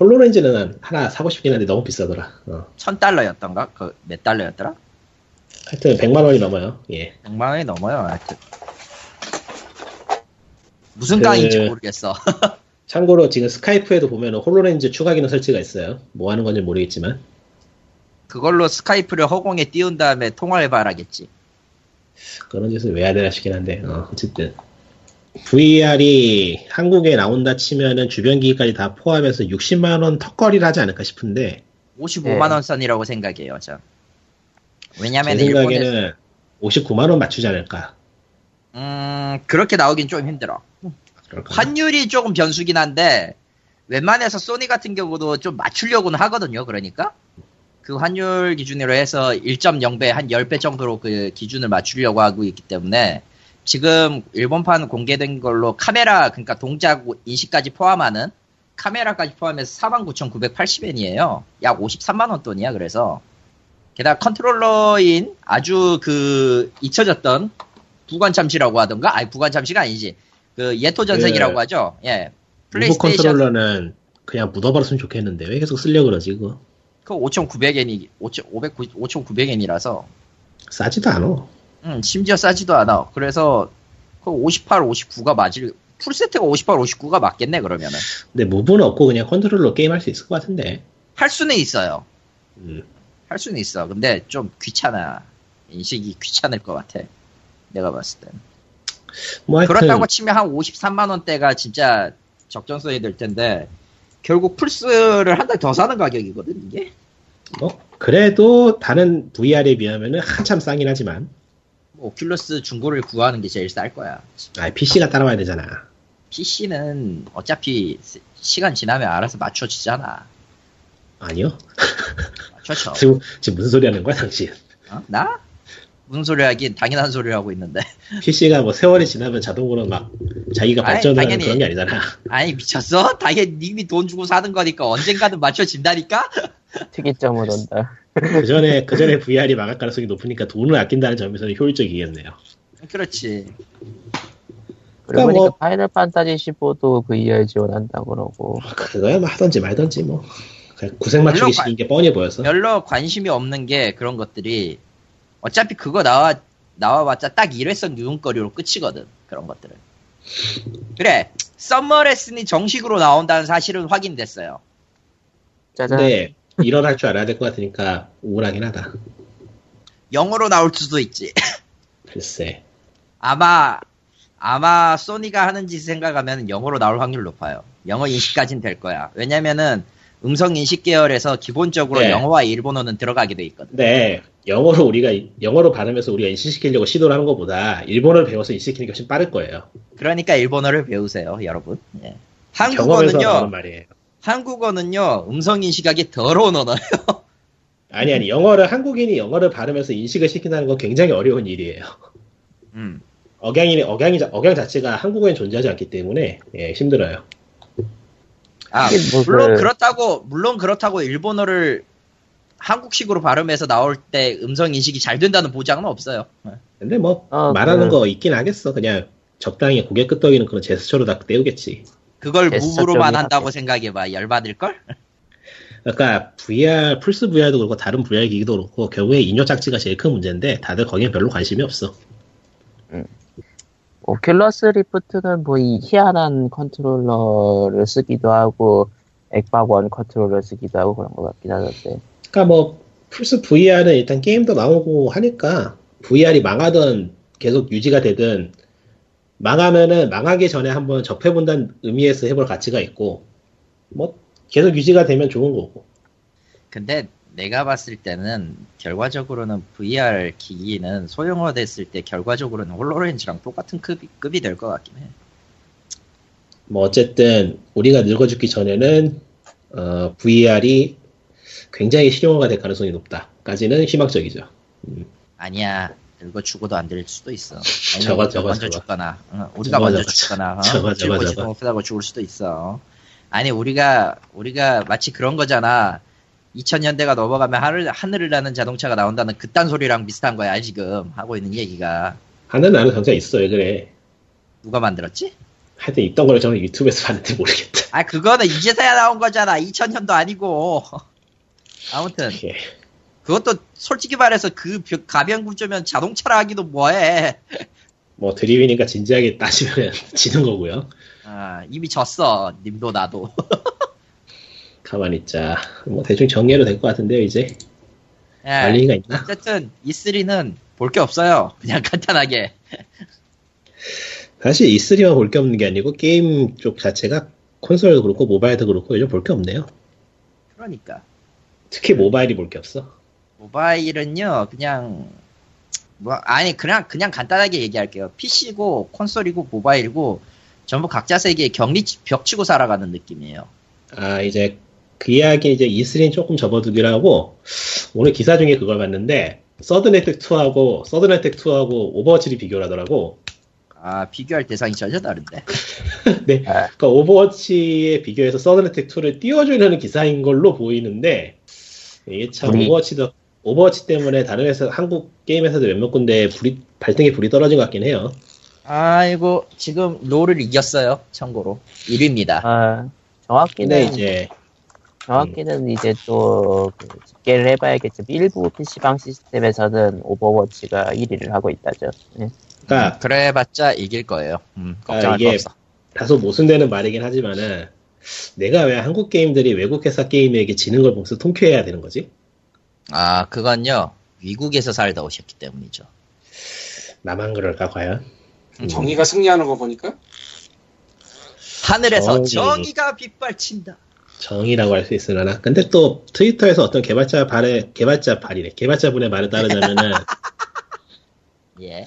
홀로렌즈는 하나 사고 싶긴 한데 너무 비싸더라. $1,000였던가? 그 몇 달러였더라? 하여튼 100만 원이 넘어요. 예. 100만 원이 넘어요. 하여튼. 무슨 강의인지 모르겠어. 참고로 지금 스카이프에도 보면은 홀로렌즈 추가 기능 설치가 있어요. 뭐 하는 건지 모르겠지만. 그걸로 스카이프를 허공에 띄운 다음에 통화를 바라겠지. 그런 짓을 왜 해야 되나 싶긴 한데, 어쨌든. VR이 한국에 나온다 치면은 주변 기기까지 다 포함해서 60만원 턱걸이를 하지 않을까 싶은데. 55만원 선이라고 생각해요, 저. 왜냐면 제 생각에는 일본에서... 59만원 맞추지 않을까. 그렇게 나오긴 좀 힘들어. 환율이 조금 변수긴 한데, 웬만해서 소니 같은 경우도 좀 맞추려고는 하거든요. 그러니까 그 환율 기준으로 해서 1.0배, 한 10배 정도로 그 기준을 맞추려고 하고 있기 때문에 지금 일본판 공개된 걸로 카메라, 그러니까 동작 인식까지 포함하는 카메라까지 포함해서 49,980엔이에요. 약 53만원 돈이야. 그래서 게다가 컨트롤러인 아주 그 잊혀졌던 부관 참시라고 하던가, 아니 부관 참시가 아니지, 그 예토 전생이라고 그 하죠. 예. 플레이스테이션 컨트롤러는 그냥 묻어버렸으면 좋겠는데 왜 계속 쓰려고 그러지 그거? 그 5,900엔이라서 싸지도 않아. 응, 심지어 싸지도 않아. 그래서 그 58, 59가 맞을, 풀세트가 58, 59가 맞겠네 그러면은. 근데 무브는 없고 그냥 컨트롤러 게임할 수 있을 것 같은데. 할 수는 있어요. 할 수는 있어. 근데 좀 귀찮아. 인식이 귀찮을 것 같아, 내가 봤을 땐. 뭐 그렇다고 치면 한 53만원대가 진짜 적정선이 될 텐데 결국 플스를 한 달 더 사는 가격이거든 이게. 그래도 다른 VR에 비하면은 한참 싸긴 하지만 뭐 오큘러스 중고를 구하는 게 제일 쌀 거야. 아, PC가 따라와야 되잖아. PC는 어차피 시간 지나면 알아서 맞춰지잖아. 아니요. 맞춰져. 지금 무슨 소리 하는 거야 당신? 어? 나? 무슨 소리 하긴 당연한 소리를 하고 있는데. PC가 뭐 세월이 지나면 자동으로 막 자기가 발전하는 그런 게 아니잖아. 아니 미쳤어? 당연히 이미 돈 주고 사는 거니까 언젠가는 맞춰진다니까? 특이점을 온다. 그 전에 VR이 망할 가능성이 높으니까 돈을 아낀다는 점에서는 효율적이겠네요. 그렇지. 그러니까 보니까 뭐 파이널 판타지 15도 VR 지원한다고 그러고. 그거야 뭐 하던지 말던지 뭐. 구색 맞추기 시킨 게 뻔히 보였어. 별로 관심이 없는 게 그런 것들이 어차피 그거 나와봤자 딱 일회성 유흥거리로 끝이거든 그런 것들은. 그래, 썸머레슨이 정식으로 나온다는 사실은 확인됐어요. 짜잔. 근데 일어날 줄 알아야 될 것 같으니까 우울하긴 하다. 영어로 나올 수도 있지. 글쎄. 아마 소니가 하는 짓 생각하면 영어로 나올 확률 높아요. 영어 인식까지는 될 거야. 왜냐면은 음성 인식 계열에서 기본적으로 네, 영어와 일본어는 들어가게 돼 있거든. 네, 영어로 발음해서 우리가 인식시키려고 시도를 하는 것보다 일본어를 배워서 인식시키는 게 훨씬 빠를 거예요. 그러니까 일본어를 배우세요, 여러분. 예. 한국어는요, 음성 인식하기 더러운 언어예요. 아니, 한국인이 영어를 발음해서 인식을 시킨다는 건 굉장히 어려운 일이에요. 억양 자체가 한국어에 존재하지 않기 때문에 예, 힘들어요. 아, 물론 그렇다고 일본어를 한국식으로 발음해서 나올 때 음성 인식이 잘 된다는 보장은 없어요. 근데 뭐 말하는 거 있긴 하겠어. 그냥 적당히 고개 끄덕이는 그런 제스처로 다 때우겠지. 그걸 무브로만 한다고 생각해봐. 열받을걸? 그러니까 VR, 플스 VR도 그렇고 다른 VR 기기도 그렇고 결국에 인조 짝지가 제일 큰 문제인데 다들 거기에 별로 관심이 없어. 오큘러스 리프트는 뭐 이 희한한 컨트롤러를 쓰기도 하고 액박원 컨트롤러를 쓰기도 하고 그런 것 같긴 하던데. 그러니까 뭐 플스 VR은 일단 게임도 나오고 하니까 VR이 망하든 계속 유지가 되든 망하면은 망하기 전에 한번 접해본다는 의미에서 해볼 가치가 있고 뭐 계속 유지가 되면 좋은 거고. 근데 내가 봤을 때는 결과적으로는 VR 기기는 소형화됐을 때 결과적으로는 홀로렌즈랑 똑같은 급이 될 것 같긴 해. 뭐 어쨌든 우리가 늙어 죽기 전에는 VR이 굉장히 실용화가 될 가능성이 높다까지는 희망적이죠. 아니야, 늙어 죽어도 안 될 수도 있어. 저거 먼저 죽거나, 우리가 먼저 죽거나, 즐거워지도 못하고 죽을 수도 있어. 아니 우리가 마치 그런 거잖아. 2000년대가 넘어가면 하늘을 나는 자동차가 나온다는 그딴 소리랑 비슷한 거야 지금 하고 있는 얘기가. 하늘 나는 자동차 있어. 왜 그래? 누가 만들었지? 하여튼 있던 걸 저는 유튜브에서 봤는데 모르겠다. 아, 그거는 이제서야 나온 거잖아. 2000년도 아니고. 아무튼 예. 그것도 솔직히 말해서 그 가변 구조면 자동차라 하기도 뭐해. 뭐 드립이니까 진지하게 따지면 지는 거고요. 아, 이미 졌어. 님도 나도. 가만히 있자. 뭐 대충 정리해도 될 것 같은데요 이제. 예, 알리기가 있나? 어쨌든 E3는 볼 게 없어요. 그냥 간단하게. 사실 E3만 볼 게 없는 게 아니고 게임 쪽 자체가 콘솔도 그렇고 모바일도 그렇고 요즘 볼 게 없네요. 그러니까. 특히 모바일이 볼 게 없어. 모바일은요 그냥 뭐 아니 그냥 간단하게 얘기할게요. PC고 콘솔이고 모바일고 전부 각자 세계에 벽 치고 살아가는 느낌이에요. 이제 그 이야기 이제 E3는 조금 접어두기로 하고, 오늘 기사 중에 그걸 봤는데 서든어택2하고 오버워치를 비교를 하더라고. 아, 비교할 대상이 전혀 다른데. 네. 아. 그러니까 오버워치에 비교해서 서든어택2를 띄워주려는 기사인 걸로 보이는데, 이게 참 오버워치 때문에 다른 회사, 한국 게임 회사들 몇몇 군데 발등에 불이 떨어진 것 같긴 해요. 아이고, 지금 롤을 이겼어요. 참고로 1위입니다. 아, 정확히는 이제 또 그 집계를 해봐야겠죠. 일부 PC방 시스템에서는 오버워치가 1위를 하고 있다죠. 네. 그러니까 그래봤자 이길 거예요. 걱정할 거 없어. 다소 모순되는 말이긴 하지만은, 내가 왜 한국 게임들이 외국 회사 게임에게 지는 걸 보면서 통쾌해야 되는 거지? 아, 그건요, 미국에서 살다 오셨기 때문이죠. 나만 그럴까 과연? 정의가 승리하는 거 보니까? 하늘에서 정의가 빗발친다. 정의라고 할 수 있으려나? 근데 또 트위터에서 어떤 개발자분의 말에 따르자면은 예,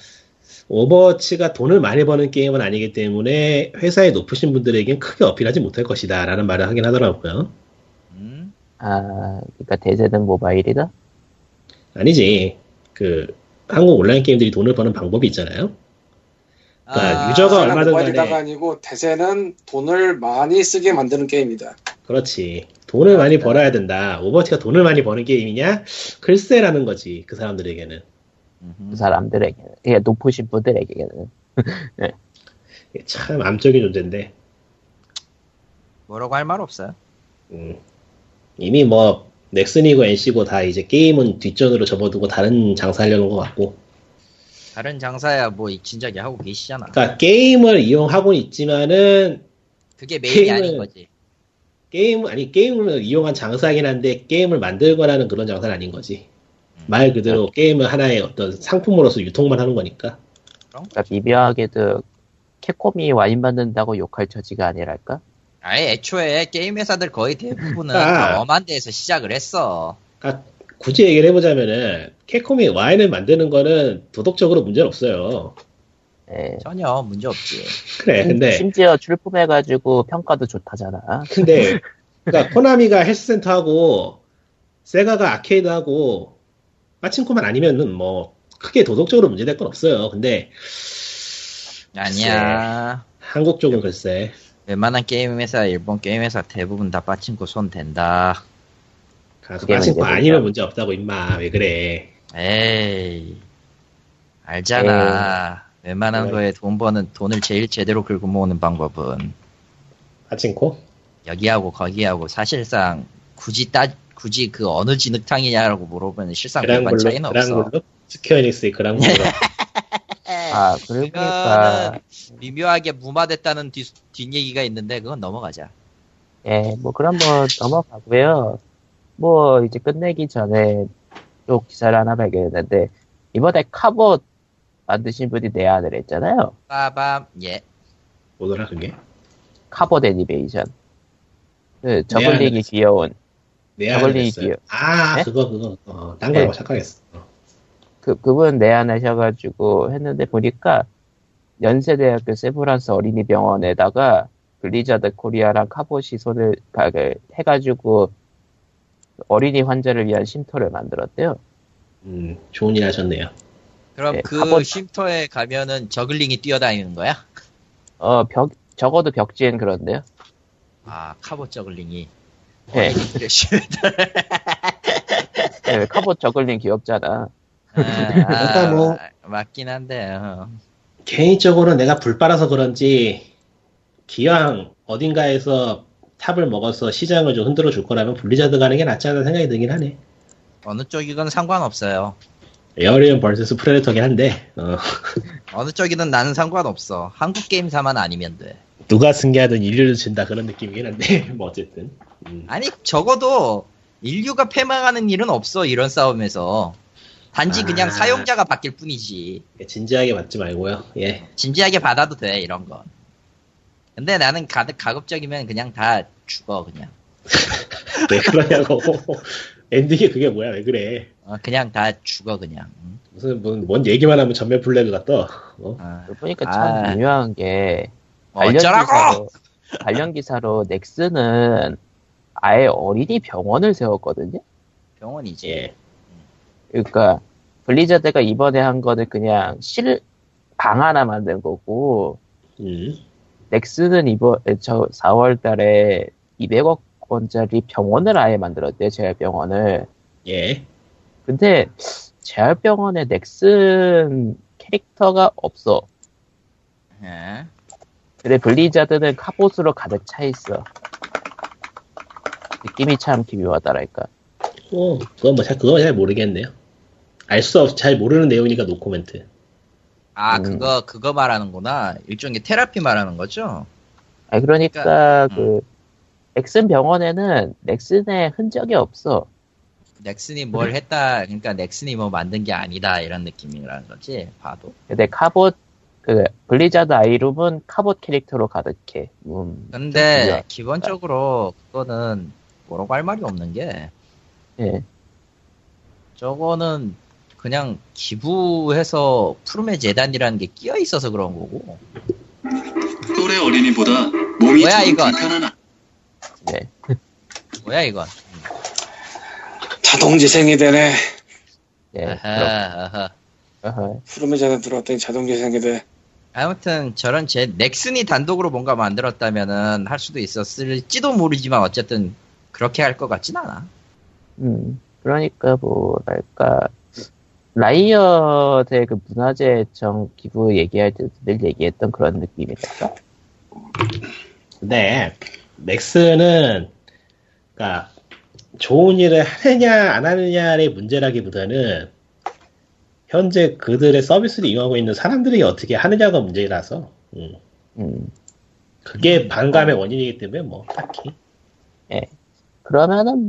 오버워치가 돈을 많이 버는 게임은 아니기 때문에 회사에 높으신 분들에겐 크게 어필하지 못할 것이다 라는 말을 하긴 하더라고요. 아, 그러니까 대세는 모바일이다? 아니지. 그 한국 온라인 게임들이 돈을 버는 방법이 있잖아요. 그러니까 유저가 얼마든 모바일이다가 간에 아니고 대세는 돈을 많이 쓰게 만드는 게임이다. 그렇지. 돈을 많이 벌어야 된다. 오버워치가 돈을 많이 버는 게임이냐? 글쎄라는 거지, 그 사람들에게는. 그 사람들에게는. 예, 높으신 분들에게는. 네. 참 암적인 존재인데. 뭐라고 할 말 없어요. 이미 뭐 넥슨이고 NC고 다 이제 게임은 뒷전으로 접어두고 다른 장사하려는 것 같고. 다른 장사야 뭐 진작에 하고 계시잖아. 그러니까 게임을 이용하고는 있지만은 그게 메인이 아닌 거지. 게임을 이용한 장사긴 한데 게임을 만들거라는 그런 장사는 아닌 거지. 말 그대로 게임을 하나의 어떤 상품으로서 유통만 하는 거니까. 그러니까 미묘하게도 캡콤이 와인 만든다고 욕할 처지가 아니랄까? 아예 애초에 게임 회사들 거의 대부분은 다 엄한 데에서 시작을 했어. 그러니까 굳이 얘기를 해보자면은 캡콤이 와인을 만드는 거는 도덕적으로 문제는 없어요. 네. 전혀 문제 없지. 그래, 근데 심지어 출품해가지고 평가도 좋다잖아. 근데 그러니까 코나미가 헬스센터하고 세가가 아케이드하고 파친코만 아니면은 뭐 크게 도덕적으로 문제될 건 없어요. 근데 아니야. 한국 쪽은 글쎄. 웬만한 게임 회사, 일본 게임 회사 대부분 다 파친코 손 댄다. 파친코 아니면 문제 없다고 임마. 왜 그래? 에이, 알잖아. 에이. 웬만한 거에 돈 버는, 돈을 제일 제대로 긁어 모으는 방법은 파친코? 여기하고 거기하고 사실상 굳이 그 어느 진흙탕이냐라고 물어보면 실상 별반 차이는 없어. 스퀘어닉스의 그랑블루. 아, 그러니까 미묘하게 무마됐다는 뒷얘기가 있는데 그건 넘어가자. 예, 뭐 그럼 뭐 넘어가고요. 뭐 이제 끝내기 전에 또 기사를 하나 발견했는데, 이번에 카봇 만드신 분이 내 아들 했잖아요. 빠밤. 예. 뭐더라 그게? 카봇 애니메이션. 그 저글링이 귀여운. 내 아들 했어요. 아, 네? 그거. 딴 거라고 착각했어. 그분 내한하셔가지고 했는데, 보니까 연세대학교 세브란스 어린이병원에다가 블리자드 코리아랑 카봇이 손을 해가지고 어린이 환자를 위한 쉼터를 만들었대요. 좋은 일 하셨네요. 그럼 네, 그 쉼터에 가면은 저글링이 뛰어다니는 거야? 적어도 벽지엔 그런데요. 아, 카봇 저글링이. 네. 네, 카봇 저글링 귀엽잖아. 아, 뭐 맞긴 한데요. 개인적으로 내가 불 빨아서 그런지 기왕 어딘가에서 탑을 먹어서 시장을 좀 흔들어 줄 거라면 블리자드 가는 게 낫지 않나 생각이 들긴 하네. 어느 쪽이건 상관없어요. 에어리언 vs 프레데터긴 한데 어느 쪽이든 나는 상관없어. 한국 게임사만 아니면 돼. 누가 승리하든 인류를 진다 그런 느낌이긴 한데 뭐 어쨌든 아니, 적어도 인류가 패망하는 일은 없어, 이런 싸움에서. 단지 그냥 사용자가 바뀔 뿐이지. 진지하게 받지 말고요. 예. 진지하게 받아도 돼, 이런 건. 근데 나는 가급적이면 그냥 다 죽어, 그냥. 왜 그러냐고. 엔딩이 그게 뭐야, 왜 그래. 그냥 다 죽어, 그냥. 무슨, 뭔 얘기만 하면 전면 플래그가 떠. 보니까 참 중요한 게. 어쩌라고! 관련 기사로 넥슨은 아예 어린이 병원을 세웠거든요. 병원이지. 예. 그러니까 블리자드가 이번에 한 거는 그냥 방 하나 만든 거고, 넥슨은 이번 저 4월달에 200억 원짜리 병원을 아예 만들었대요. 재활병원을. 예. 근데 재활병원에 넥슨 캐릭터가 없어. 예. 근데 블리자드는 카봇으로 가득 차 있어. 느낌이 참 기묘하다랄까. 그건 잘 모르겠네요. 알 수 없이 잘 모르는 내용이니까 노코멘트. 아, 그거 말하는구나. 일종의 테라피 말하는 거죠? 아, 그러니까 그 넥슨 병원에는 넥슨의 흔적이 없어. 넥슨이 뭘 했다, 그러니까 넥슨이 뭐 만든 게 아니다, 이런 느낌이라는 거지, 봐도. 근데 카봇, 블리자드 아이룸은 카봇 캐릭터로 가득해. 근데 기본적으로 그거는 뭐라고 할 말이 없는 게, 예. 저거는 그냥 기부해서 푸름의 재단이라는 게 끼어 있어서 그런 거고. 또래 어린이보다 몸이 뭐야 이건? 불편한... 네. 뭐야 이건? 자동재생이 되네. 예. 아하. 푸름의 재단 들어왔더니 자동재생이 돼. 아무튼 저런 제 넥슨이 단독으로 뭔가 만들었다면은 할 수도 있었을지도 모르지만 어쨌든 그렇게 할 것 같진 않아. 그러니까 뭐랄까 라이엇의 그 문화재청 기부 얘기할 때도 늘 얘기했던 그런 느낌이랄까. 근데 넥슨은 그러니까 좋은 일을 하느냐 안 하느냐의 문제라기보다는 현재 그들의 서비스를 이용하고 있는 사람들이 어떻게 하느냐가 문제라서 그게 반감의 원인이기 때문에 뭐 딱히. 예. 그러면은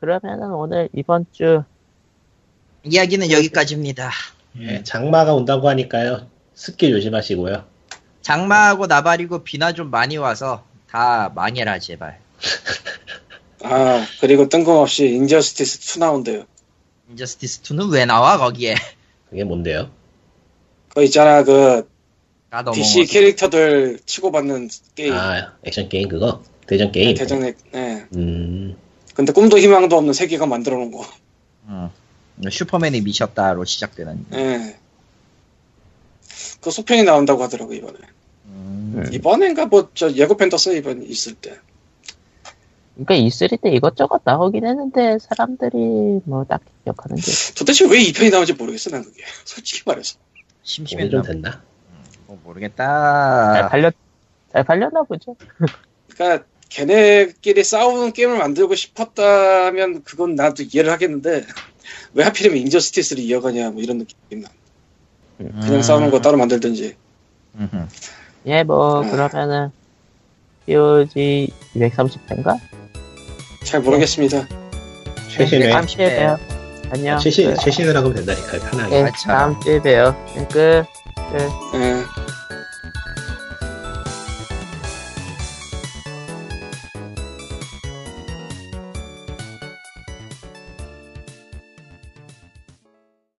그러면은 오늘 이번 주 이야기는 여기까지입니다. 예, 장마가 온다고 하니까요. 습기 조심하시고요. 장마하고 나발이고 비나 좀 많이 와서 다 망해라 제발. 아, 그리고 뜬금없이 인저스티스 2 나온대요. 인저스티스 2는 왜 나와 거기에? 그게 뭔데요? 그 있잖아 그 DC 캐릭터들 치고받는 게임. 아, 액션 게임 그거? 대전 게임. 네, 네. 근데 꿈도 희망도 없는 세계관 만들어 놓은 거. 슈퍼맨이 미쳤다로 시작되는. 네. 그 소편이 나온다고 하더라고 이번에. 이번엔가 뭐 저 예고편 떴어요 이번 있을 때. 그러니까 E3 때 이것저것 나오긴 했는데 사람들이 뭐 딱 기억하는지. 도대체 왜 2편이 나오는지 모르겠어 난 그게. 솔직히 말해서. 심심해 좀 됐나? 모르겠다. 잘 팔렸나 보죠. 그러니까 걔네끼리 싸우는 게임을 만들고 싶었다면 그건 나도 이해를 하겠는데 왜 하필이면 인저스티스를 이어가냐 뭐 이런 느낌 나. 그냥 싸우는 거 따로 만들든지. 예, 뭐 그러면은 POG 230회인가? 잘 모르겠습니다. 최신에 다음 주에 봬요. 안녕. 최신을 하면 된다니까 편하게. 네, 다음 주에 봬요. 끝.